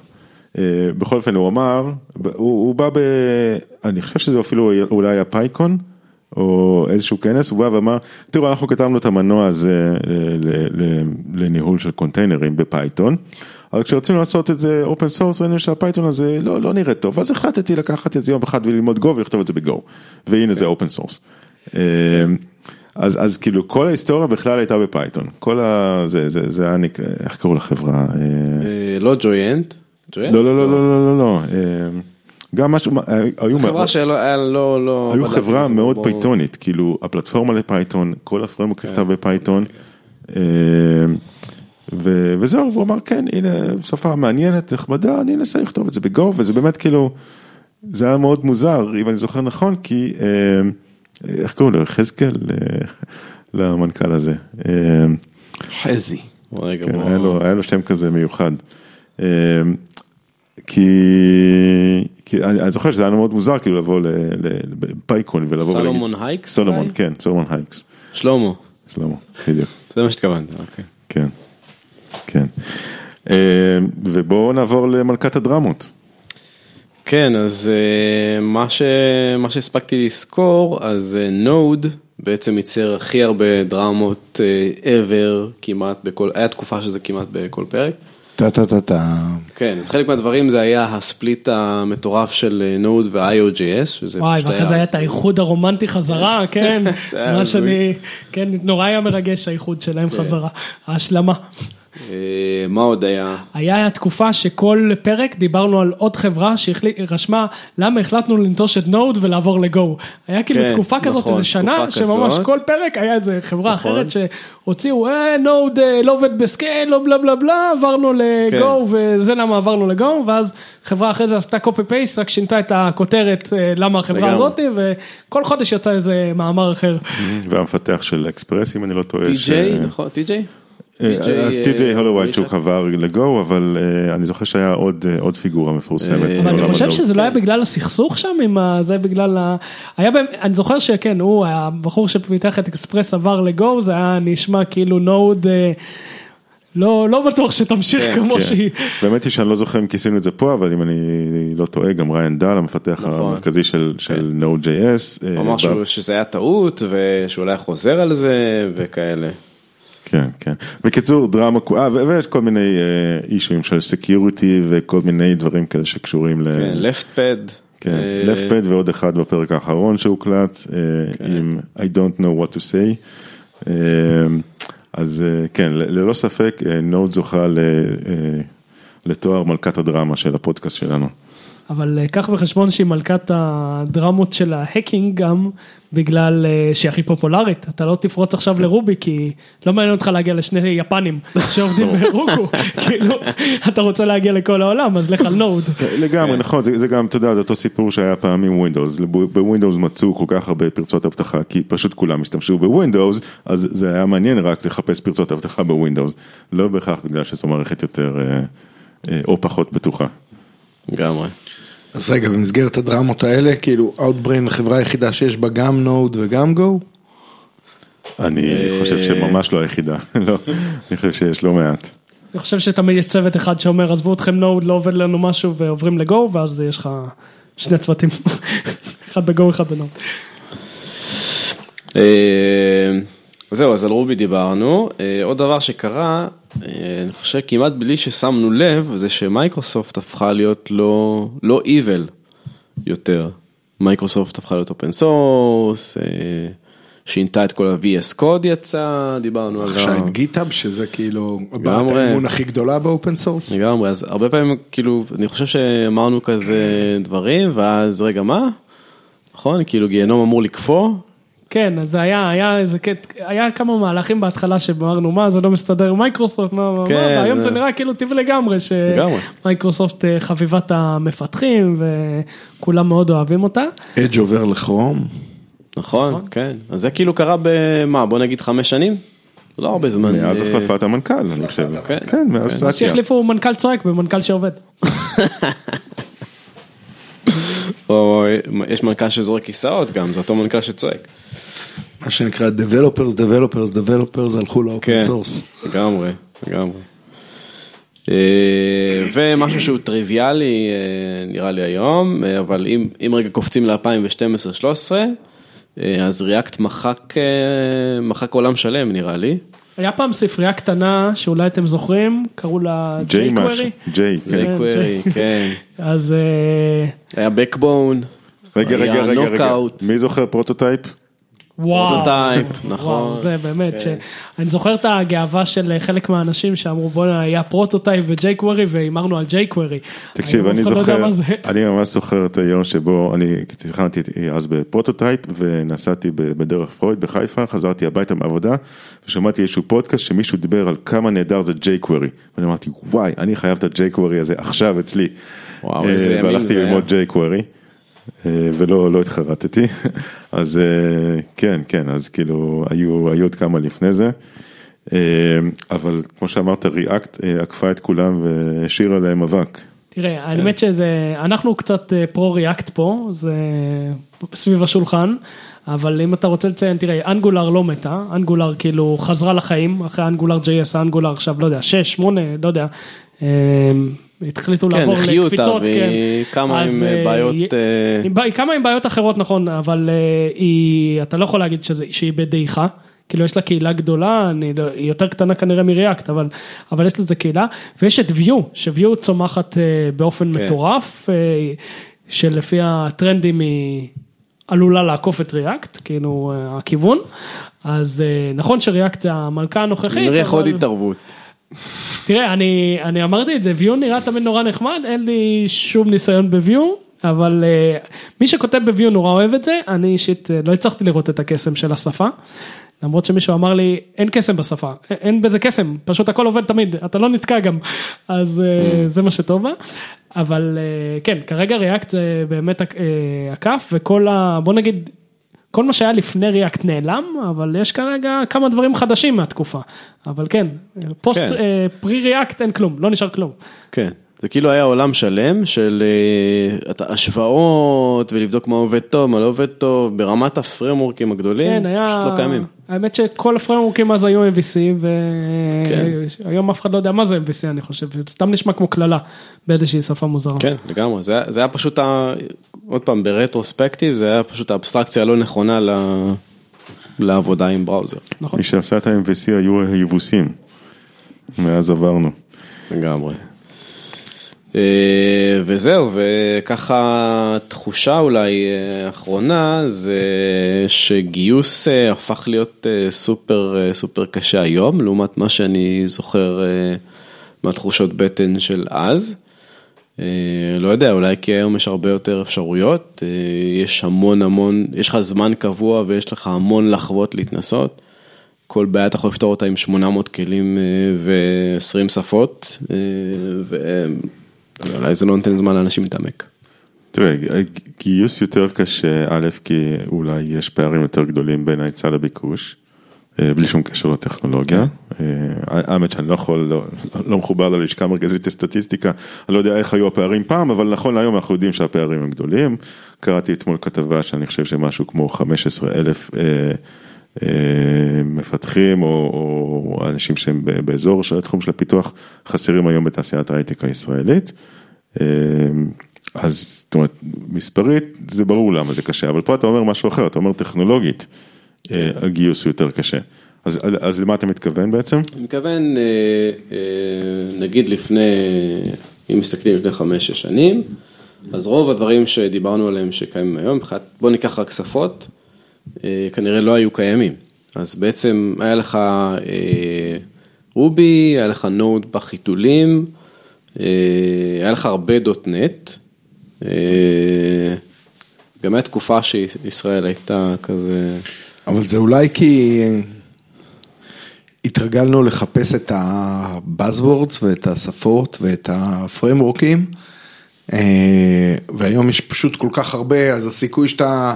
בכל אופן הוא אמר, הוא בא ב... אני חושב שזה אפילו אולי הפייקון, או איזשהו כנס, הוא בא ואמר, תראו, אנחנו כתבנו את המנוע הזה לניהול של קונטיינרים בפייתון, אבל כשרצינו לעשות את זה אופן סורס, ראינו שהפייתון הזה לא נראה טוב, אז החלטתי לקחת את זה יום אחד וללמוד גו ולכתוב את זה בגו, והנה זה אופן סורס. אז כאילו כל ההיסטוריה בכלל הייתה בפייתון, כל ה... זה היה נקרא, איך קראו לחברה? לא ג'ויינט? לא, לא, לא, לא, לא, לא. גם משהו, היו חברה שלא, לא, לא, היו חברה מאוד פייתונית, כאילו הפלטפורמה לפייתון, כל הפרמורק נכתב בפייתון, וזהו, והוא אמר, כן, הנה שפה מעניינת, נחמדה, אני אנסה לכתוב את זה בגו, וזה באמת כאילו, זה היה מאוד מוזר, אם אני זוכר נכון, כי, איך קראו לו, חזקל, למנכ"ל הזה. חזי. היה לו שם כזה מיוחד. כי, כי אני, אני זוכר שזה היה מאוד מוזר, כאילו לבוא לפייקון ולבוא... סלומון הייקס? סלומון, כן, סלומון הייקס. שלמה. שלמה, בדיוק. זה מה שהתכוונת, אוקיי. כן, כן. ובואו נעבור למלכת הדרמות. כן, אז מה, ש, מה שהספקתי לזכור, אז נוד בעצם ייצר הכי הרבה דרמות ever, כמעט בכל, היה תקופה שזה כמעט בכל פרק. כן, אז חלק מהדברים זה היה הספליט המטורף של נוד ו-איי או ג'י אס. וואי, ואחרי זה היה את האיחוד הרומנטי חזרה, כן, מה שאני, כן, נורא היה מרגש האיחוד שלהם חזרה, ההשלמה. מה עוד היה? היה התקופה שכל פרק דיברנו על עוד חברה שרשמה, למה החלטנו לנטוש את נוד ולעבור לגו. היה כאילו תקופה כזאת, איזה שנה, שממש כל פרק היה איזה חברה אחרת שהוציאו, אה, נוד לא עובד בסקייל, לא בלה בלה בלה, עברנו לגו, וזה למה עברנו לגו, ואז חברה אחרי זה עשתה קופי פייסט, רק שינתה את הכותרת למה החברה הזאת, וכל חודש יצא איזה מאמר אחר. והמפתח של אקספרס, אם אני לא טועה. טי-ג'יי, נכון, טי-ג'יי? אז טי-ג'יי הולווייט שהוא חבר לגו, אבל אני זוכר שהיה עוד פיגורה מפורסמת. אבל אני חושב שזה לא היה בגלל הסכסוך שם, זה היה בגלל, אני זוכר שכן, הוא, הבחור שפתח את אקספרס עבר לגו, זה היה נשמע כאילו נוד, לא בטוח שתמשיך כמו שהיא. באמת היא שאני לא זוכר אם כיסינו את זה פה, אבל אם אני לא טועה, גם ריין דל, המפתח המרכזי של נוד ג'י אס. אמר שזה היה טעות, ושאולי חוזר על זה, וכאלה. כן, כן. בקיצור, דרמה, ויש כל מיני אישויים של סקיוריטי וכל מיני דברים כאלה שקשורים ל... כן, לפט-פד. כן, לפט-פד ועוד אחד בפרק האחרון שהוקלט, עם I don't know what to say. אז כן, ללא ספק, נוד זוכה לתואר מלכת הדרמה של הפודקאסט שלנו. אבל קח בחשבון שהיא מלכת הדרמות של ההקינג גם, בגלל שהיא הכי פופולרית. אתה לא תפרוץ עכשיו לרובי, כי לא מעניין אותך להגיע לשני יפנים שעובדים ברוקו. כאילו, אתה רוצה להגיע לכל העולם, אז לך על נוד. לגמרי, נכון. זה גם, אתה יודע, זה אותו סיפור שהיה פעם עם ווינדוס. בווינדוס מצאו כל כך הרבה פרצות אבטחה, כי פשוט כולם השתמשו בווינדוס, אז זה היה מעניין רק לחפש פרצות אבטחה בווינדוס. לא בהכרח בגלל שזו מערכת יותר או פחות בטוחה. גמרי. אז רגע, במסגרת הדרמות האלה, כאילו, Outbrain, החברה היחידה שיש בה גם Node וגם Go? אני חושב שממש לא היחידה, לא, אני חושב שיש לא מעט. אני חושב שתמיד יש צוות אחד שאומר, עזבו אתכם Node, לא עובד לנו משהו, ועוברים ל-Go, ואז יש לך שני צוותים, אחד ב-Go, אחד ב-Node. זהו, אז על רובי דיברנו. עוד דבר שקרה, אני חושב כמעט בלי ששמנו לב, זה שמייקרוסופט הפכה להיות לא, לא evil יותר. מייקרוסופט הפכה להיות אופן סורס, שינתה את כל ה-וי אס Code יצא, דיברנו על זה. עכשיו את גיטאב, שזה כאילו הבעת האמון הכי גדולה באופן סורס. לגמרי, אז הרבה פעמים, כאילו, אני חושב שאמרנו כזה דברים, ואז רגע מה? נכון? כאילו גיהנום אמור לקפוא, כן, אז זה היה, היה איזה קט, היה כמה מהלכים בהתחלה שבאמרנו, מה, זה לא מסתדר מייקרוסופט, מה, מה, והיום זה נראה כאילו טבעי לגמרי, שמייקרוסופט חביבת המפתחים, וכולם מאוד אוהבים אותה. אדג' עובר לכרום. נכון, כן. אז זה כאילו קרה במה, בוא נגיד חמש שנים? לא הרבה זמן. מאז החלפת המנכ"ל, אני חושב. כן, מאז סאציה. אז שהחליפו מנכ"ל צועק במנכ"ל שעובד. או יש מנכ"ל שזורק כיסאות גם, זה אותו מנכ"ל שצועק. מה שנקרא, developers, developers, developers, הלכו לאופן סורס. לגמרי, לגמרי. ומשהו שהוא טריוויאלי, נראה לי היום, אבל אם, אם רגע קופצים ל-אלפיים ושתים עשרה שלוש עשרה, אז ריאקט מחק, מחק עולם שלם, נראה לי. היה פעם ספרייה קטנה, שאולי אתם זוכרים, קראו לה jQuery. jQuery, כן. אז... היה Backbone. רגע, רגע, רגע, רגע. מי זוכר פרוטוטייפ? פרוטוטייפ, נכון. זה באמת ש... אני זוכר את הגאווה של חלק מהאנשים שאמרו, בוא נהיה פרוטוטייפ ו-jQuery, ואמרנו על jQuery. תקשיב, אני זוכר, אני ממש זוכר את היום שבו, אני התחלתי אז בפרוטוטייפ, ונסעתי בדרך פרויד בחיפה, חזרתי הביתה מעבודה, ושמעתי איזשהו פודקאסט שמישהו דיבר על כמה נהדר זה jQuery. ואני אמרתי, וואי, אני חייב את ה-jQuery הזה עכשיו אצלי. והלכתי ללמוד jQuery. ולא, לא התחרטתי. אז כן, כן, אז כאילו, היו, היו עוד כמה לפני זה. אבל כמו שאמרת, ריאקט עקפה את כולם והשאירה להם אבק. תראה, האמת שזה, אנחנו קצת פרו-ריאקט פה, זה סביב השולחן, אבל אם אתה רוצה לציין, תראה, אנגולר לא מתה, אנגולר כאילו חזרה לחיים, אחרי אנגולר ג'י אס, אנגולר עכשיו, לא יודע, שש, שמונה, לא יודע, התחליטו לעבור לקפיצות, כמה עם בעיות, כמה עם בעיות אחרות, נכון, אבל אתה לא יכול להגיד שהיא בדעיכה, כאילו יש לה קהילה גדולה, היא יותר קטנה כנראה מריאקט, אבל יש לזה קהילה, ויש את ויו, שוויו צומחת באופן מטורף, שלפי הטרנדים היא עלולה לעקוף את ריאקט, כאילו הכיוון, אז נכון שריאקט זה המלכה הנוכחית, נראה עוד התערבות. תראה, אני, אני אמרתי את זה, ויו נראה תמיד נורא נחמד, אין לי שום ניסיון בויו, אבל uh, מי שכותב בויו נורא אוהב את זה, אני אישית uh, לא הצלחתי לראות את הקסם של השפה, למרות שמישהו אמר לי, אין קסם בשפה, אין בזה קסם, פשוט הכל עובד תמיד, אתה לא נתקע גם, אז uh, זה מה שטוב בה, אבל uh, כן, כרגע ריאקט זה באמת uh, הכף, וכל ה... בוא נגיד... כל מה שהיה לפני ריאקט נעלם, אבל יש כרגע כמה דברים חדשים מהתקופה. אבל כן, פוסט, כן. אה, פרי ריאקט אין כלום, לא נשאר כלום. כן, זה כאילו היה עולם שלם של אה, השוואות ולבדוק מה עובד טוב, מה לא עובד טוב, ברמת הפרמורקים הגדולים, כן, היה... שפשוט לא קיימים. האמת שכל הפרמורקים אז היו אם וי סי, והיום אף אחד לא יודע מה זה אם וי סי, אני חושב, סתם נשמע כמו כללה, באיזושהי שפה מוזרה. כן, לגמרי, זה, זה היה פשוט, ה... עוד פעם, ברטרוספקטיב, זה היה פשוט האבסטרקציה הלא נכונה ל... לעבודה עם בראוזר. נכון. מי שעשה את ה-אם וי סי היו היבוסים, מאז עברנו. לגמרי. וזהו, וככה תחושה אולי אחרונה, זה שגיוס הפך להיות סופר, סופר קשה היום, לעומת מה שאני זוכר מהתחושות בטן של אז. לא יודע, אולי כי היום יש הרבה יותר אפשרויות, יש המון המון, יש לך זמן קבוע ויש לך המון לחוות להתנסות. כל בעיה אתה יכול לפתור אותה עם שמונה מאות כלים ו-עשרים שפות, ו... אולי זה לא נותן זמן לאנשים להתעמק. תראה, גיוס יותר קשה, א', כי אולי יש פערים יותר גדולים בין ההיצע לביקוש, בלי שום קשר לטכנולוגיה. האמת שאני לא יכול, לא מחובר ללשכה המרכזית לסטטיסטיקה, אני לא יודע איך היו הפערים פעם, אבל נכון להיום אנחנו יודעים שהפערים הם גדולים. קראתי אתמול כתבה שאני חושב שמשהו כמו חמישה עשר אלף מפתחים, או אנשים שהם באזור של התחום של הפיתוח, חסרים היום בתעשיית ההייטק הישראלית. אז, זאת אומרת, מספרית, זה ברור למה זה קשה, אבל פה אתה אומר משהו אחר, אתה אומר טכנולוגית, הגיוס יותר קשה. אז, אז למה אתה מתכוון בעצם? אני מתכוון, נגיד לפני, אם מסתכלים לפני חמש-שש שנים, אז רוב הדברים שדיברנו עליהם שקיימים היום, בוא ניקח רק שפות, כנראה לא היו קיימים. אז בעצם היה לך רובי, היה לך נוד בחיתולים, היה לך הרבה דוט נט, גם היה תקופה שישראל הייתה כזה... אבל זה אולי כי התרגלנו לחפש את הבאזוורדס ואת השפות ואת הפריימורקים, והיום יש פשוט כל כך הרבה, אז הסיכוי שאתה...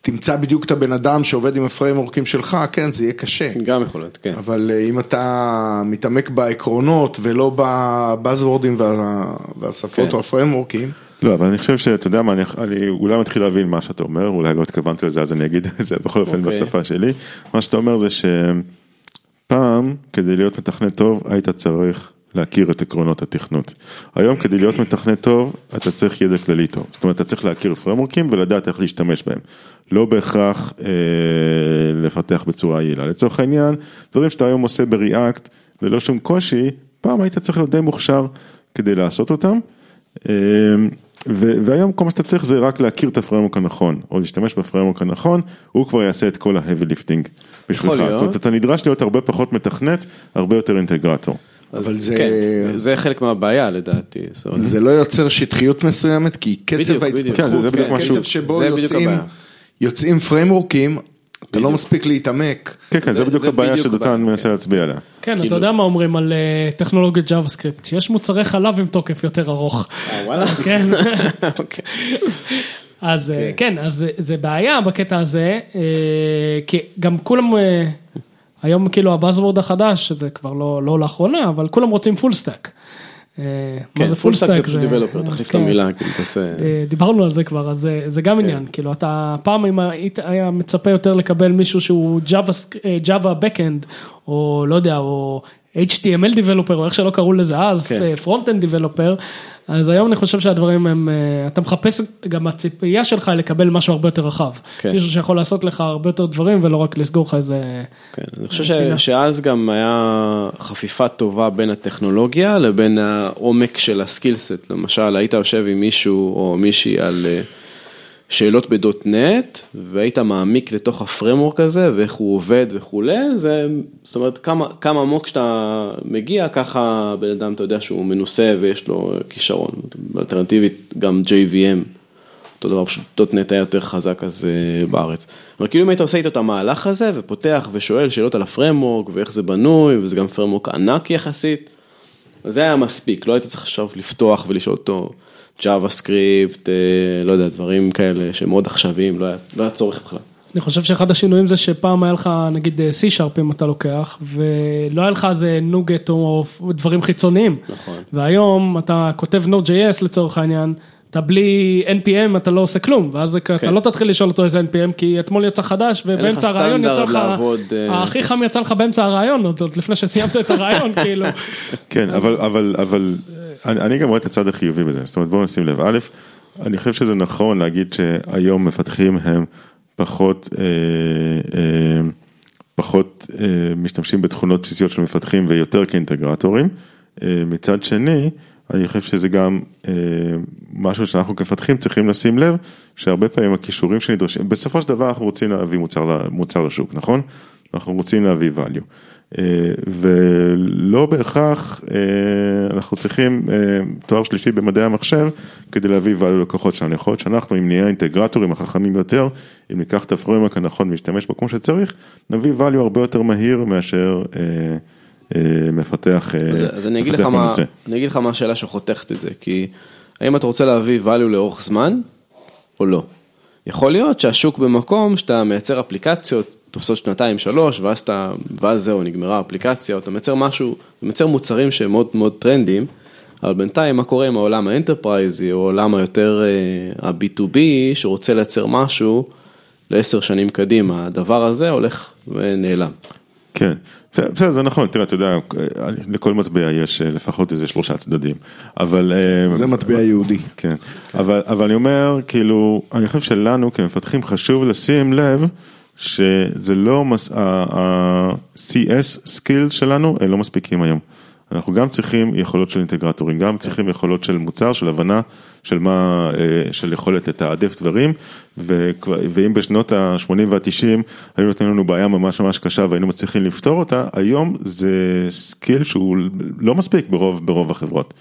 תמצא בדיוק את הבן אדם שעובד עם הפריימורקים שלך, כן, זה יהיה קשה. גם יכול להיות, כן. אבל אם אתה מתעמק בעקרונות ולא בבאזוורדים והשפות או הפריימורקים. לא, אבל אני חושב שאתה יודע מה, אני אולי מתחיל להבין מה שאתה אומר, אולי לא התכוונתי לזה, אז אני אגיד את זה בכל אופן בשפה שלי. מה שאתה אומר זה שפעם, כדי להיות מתכנת טוב, היית צריך להכיר את עקרונות התכנות. היום כדי להיות מתכנת טוב, אתה צריך ידע כללי טוב. זאת אומרת, אתה צריך להכיר פרמורקים ולדעת איך להשתמש בהם. לא בהכרח אה, לפתח בצורה יעילה. לצורך העניין, דברים שאתה היום עושה בריאקט, ולא שום קושי, פעם היית צריך להיות די מוכשר כדי לעשות אותם. אה, ו- והיום כל מה שאתה צריך זה רק להכיר את הפרמורק הנכון, או להשתמש בפרמורק הנכון, הוא כבר יעשה את כל ה-heavy lifting בשבילך. זאת אומרת, אתה נדרש להיות הרבה פחות מתכנת, הרבה יותר אינטגרטור. אבל זה... כן, זה חלק מהבעיה לדעתי. זה לא יוצר שטחיות מסוימת, כי קצב ההתפתחות, קצב שבו יוצאים פרמורקים, אתה לא מספיק להתעמק. כן, כן, זה בדיוק הבעיה שדתן מנסה להצביע עליה. כן, אתה יודע מה אומרים על טכנולוגיית JavaScript, שיש מוצרי חלב עם תוקף יותר ארוך. וואלה. כן. אז כן, אז זה בעיה בקטע הזה, כי גם כולם... היום כאילו הבאזוורד החדש, שזה כבר לא, לא לאחרונה, אבל כולם רוצים פול סטאק. מה זה פול סטאק? זה פשוט דיבלופר, תחליף את המילה, כאילו תעשה... דיברנו על זה כבר, אז זה גם עניין, כאילו אתה פעם היה מצפה יותר לקבל מישהו שהוא ג'אבה בקאנד, או לא יודע, או אייץ' טי אם אל דיבלופר, או איך שלא קראו לזה אז, פרונט-אנד דיבלופר, אז היום אני חושב שהדברים הם, אתה מחפש גם הציפייה שלך לקבל משהו הרבה יותר רחב. מישהו שיכול לעשות לך הרבה יותר דברים, ולא רק לסגור לך איזה... אני חושב שאז גם היה חפיפה טובה בין הטכנולוגיה, לבין העומק של הסקילסט. למשל, היית יושב עם מישהו או מישהי על שאלות בדוט-נט, והיית מעמיק לתוך הפרמורק הזה, ואיך הוא עובד וכולי, זאת אומרת, כמה, כמה עמוק שאתה מגיע, ככה בן אדם אתה יודע שהוא מנוסה, ויש לו כישרון. אלטרנטיבית, גם ג'יי וי אם, אותו דבר, פשוט דוט-נט היה יותר חזק אז בארץ. אבל כאילו אם היית עושה איתו את המהלך הזה, ופותח ושואל שאלות על הפרמורק, ואיך זה בנוי, וזה גם פרמורק ענק יחסית, זה היה מספיק, לא היית צריך עכשיו לפתוח ולשאול אותו, ג'אבה סקריפט, לא יודע, דברים כאלה שמאוד עכשוויים, לא היה צורך בכלל. אני חושב שאחד השינויים זה שפעם היה לך, נגיד, C-Sharp אם אתה לוקח, ולא היה לך איזה נוגט או דברים חיצוניים. נכון. והיום אתה כותב Node.js לצורך העניין, אתה בלי אן פי אם, אתה לא עושה כלום, ואז אתה לא תתחיל לשאול אותו איזה אן פי אם, כי אתמול יצא חדש, ובאמצע הרעיון יצא לך, הכי חם יצא לך באמצע הרעיון, עוד לפני שסיימת את הרעיון, כאילו. כן, אבל, אבל, אני גם רואה את הצד החיובי בזה, זאת אומרת, בואו נשים לב, א', אני חושב שזה נכון להגיד שהיום מפתחים הם פחות, פחות משתמשים בתכונות בסיסיות של מפתחים, ויותר כאינטגרטורים, מצד שני, אני חושב שזה גם אה, משהו שאנחנו כפתחים צריכים לשים לב, שהרבה פעמים הכישורים שנדרשים, בסופו של דבר אנחנו רוצים להביא מוצר, מוצר לשוק, נכון? אנחנו רוצים להביא value. אה, ולא בהכרח אה, אנחנו צריכים אה, תואר שלישי במדעי המחשב, כדי להביא value לקוחות שלנו. יכול להיות שאנחנו, אם נהיה אינטגרטורים החכמים יותר, אם ניקח את הפרמורק הנכון ונשתמש בו כמו שצריך, נביא value הרבה יותר מהיר מאשר... אה, מפתח מנוסה. אז אני אגיד לך מה השאלה שחותכת את זה, כי האם אתה רוצה להביא value לאורך זמן, או לא? יכול להיות שהשוק במקום, שאתה מייצר אפליקציות, תופסות שנתיים, שלוש, ואז זהו, נגמרה אפליקציה, אתה מייצר משהו, אתה מייצר מוצרים שהם מאוד מאוד טרנדים, אבל בינתיים מה קורה עם העולם האנטרפרייזי, או העולם היותר ה-בי טו בי, שרוצה לייצר משהו, לעשר שנים קדימה, הדבר הזה הולך ונעלם. כן, בסדר, זה נכון, תראה, אתה יודע, לכל מטבע יש לפחות איזה שלושה צדדים, אבל... זה מטבע יהודי. כן, אבל אני אומר, כאילו, אני חושב שלנו כמפתחים חשוב לשים לב, שזה לא, ה-סי אס סקילס שלנו, הם לא מספיקים היום. אנחנו גם צריכים יכולות של אינטגרטורים, גם צריכים יכולות של מוצר, של הבנה, של מה, של יכולת לתעדף דברים, ואם בשנות ה-שמונים וה-תשעים, היו נותנים לנו בעיה ממש ממש קשה, והיינו מצליחים לפתור אותה, היום זה סקיל שהוא לא מספיק ברוב, ברוב החברות.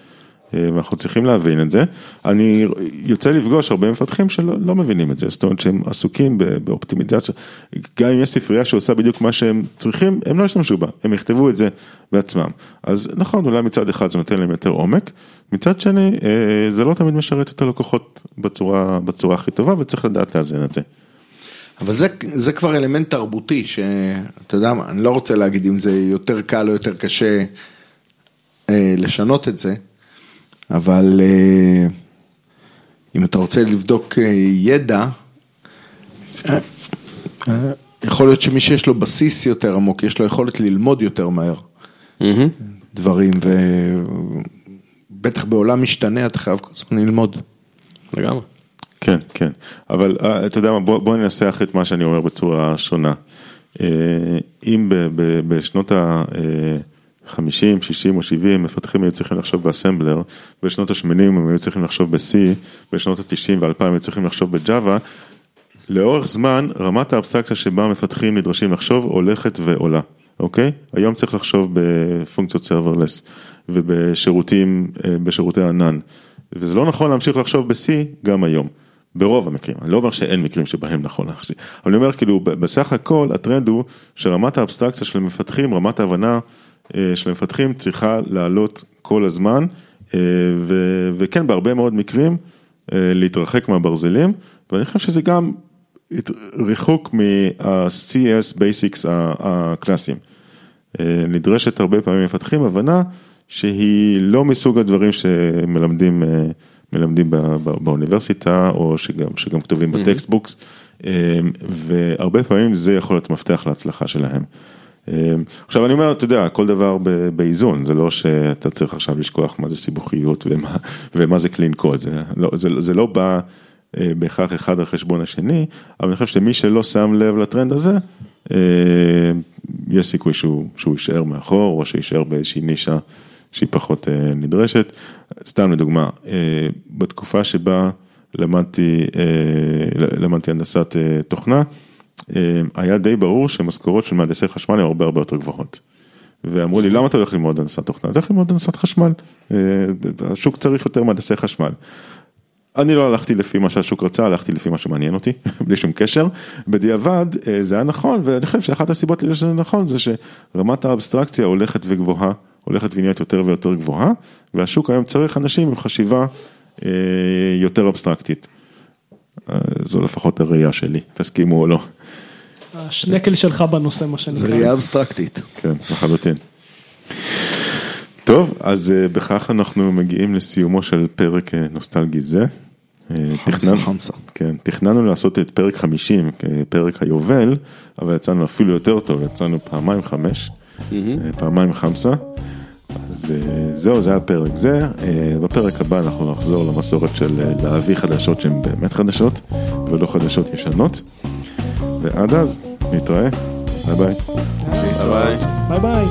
אנחנו צריכים להבין את זה. אני יוצא לפגוש הרבה מפתחים שלא מבינים את זה, זאת אומרת שהם עסוקים באופטימיזציה, גם אם יש ספרייה שעושה בדיוק מה שהם צריכים, הם לא ישתמשו בה, הם יכתבו את זה בעצמם. אז נכון, אולי מצד אחד זה נותן להם יותר עומק, מצד שני, זה לא תמיד משרת את הלקוחות בצורה, בצורה הכי טובה, וצריך לדעת לאזן את זה. אבל זה, זה כבר אלמנט תרבותי, שאתה יודע, אני לא רוצה להגיד אם זה יותר קל או יותר קשה לשנות את זה, אבל אם אתה רוצה לבדוק ידע, יכול להיות שמי שיש לו בסיס יותר עמוק, יש לו יכולת ללמוד יותר מהר. דברים, ובטח בעולם משתנה, אתה חייב ללמוד. לגמרי. כן, כן. אבל אתה יודע מה, בוא ננסח את מה שאני אומר בצורה שונה. אם בשנות ה... חמישים, שישים או שבעים, מפתחים היו צריכים לחשוב באסמבלר, בשנות ה-שמונים הם היו צריכים לחשוב ב-C, בשנות ה-תשעים ו-אלפיים היו צריכים לחשוב ב-Java, לאורך זמן, רמת האבסטרקציה שבה מפתחים נדרשים לחשוב, הולכת ועולה, אוקיי? היום צריך לחשוב בפונקציות serverless, ובשירותים, בשירותי ענן, וזה לא נכון להמשיך לחשוב ב-C גם היום. ברוב המקרים, אני לא אומר שאין מקרים שבהם נכון להחשיב, אבל אני אומר כאילו, בסך הכל, הטרנד הוא שרמת האבסטרקציה של המפתחים, רמת ההבנה של המפתחים צריכה לעלות כל הזמן, ו- וכן בהרבה מאוד מקרים להתרחק מהברזלים, ואני חושב שזה גם ריחוק מה-סי אס Basics הקלאסיים. נדרשת הרבה פעמים מפתחים הבנה שהיא לא מסוג הדברים שמלמדים מלמדים בא- באוניברסיטה, או שגם, שגם כתובים mm-hmm. בטקסטבוקס, והרבה פעמים זה יכול להיות מפתח להצלחה שלהם. עכשיו אני אומר, אתה יודע, כל דבר באיזון, זה לא שאתה צריך עכשיו לשכוח מה זה סיבוכיות ומה, ומה זה clean code, זה לא, זה, זה לא בא בהכרח אחד על חשבון השני, אבל אני חושב שמי שלא שם לב לטרנד הזה, יש סיכוי שהוא, שהוא יישאר מאחור, או שישאר באיזושהי נישה שהיא פחות נדרשת. סתם לדוגמה, בתקופה שבה למדתי, למדתי הנדסת תוכנה, היה די ברור שמשכורות של מהנדסי חשמל הן הרבה הרבה יותר גבוהות. ואמרו לי, למה אתה הולך ללמוד הנדסת תוכנה? אתה הולך ללמוד הנדסת חשמל. השוק צריך יותר מהנדסי חשמל. אני לא הלכתי לפי מה שהשוק רצה, הלכתי לפי מה שמעניין אותי, בלי שום קשר. בדיעבד, זה היה נכון, ואני חושב שאחת הסיבות לזה שזה נכון, זה שרמת האבסטרקציה הולכת וגבוהה, הולכת ונהיית יותר ויותר גבוהה, והשוק היום צריך אנשים עם חשיבה יותר אבסטרקטית. זו לפחות הראייה שלי, תסכימו או לא. השנקל שלך בנושא, מה שנקרא. זה ראייה אבסטרקטית. כן, לחלוטין. טוב, אז בכך אנחנו מגיעים לסיומו של פרק נוסטלגי זה. חמסה, חמסה. כן, תכננו לעשות את פרק חמישים, פרק היובל, אבל יצאנו אפילו יותר טוב, יצאנו פעמיים חמש, פעמיים חמסה. אז זהו, זה היה פרק זה. בפרק הבא אנחנו נחזור למסורת של להביא חדשות שהן באמת חדשות, ולא חדשות ישנות. ועד אז, נתראה. ביי ביי. ביי ביי.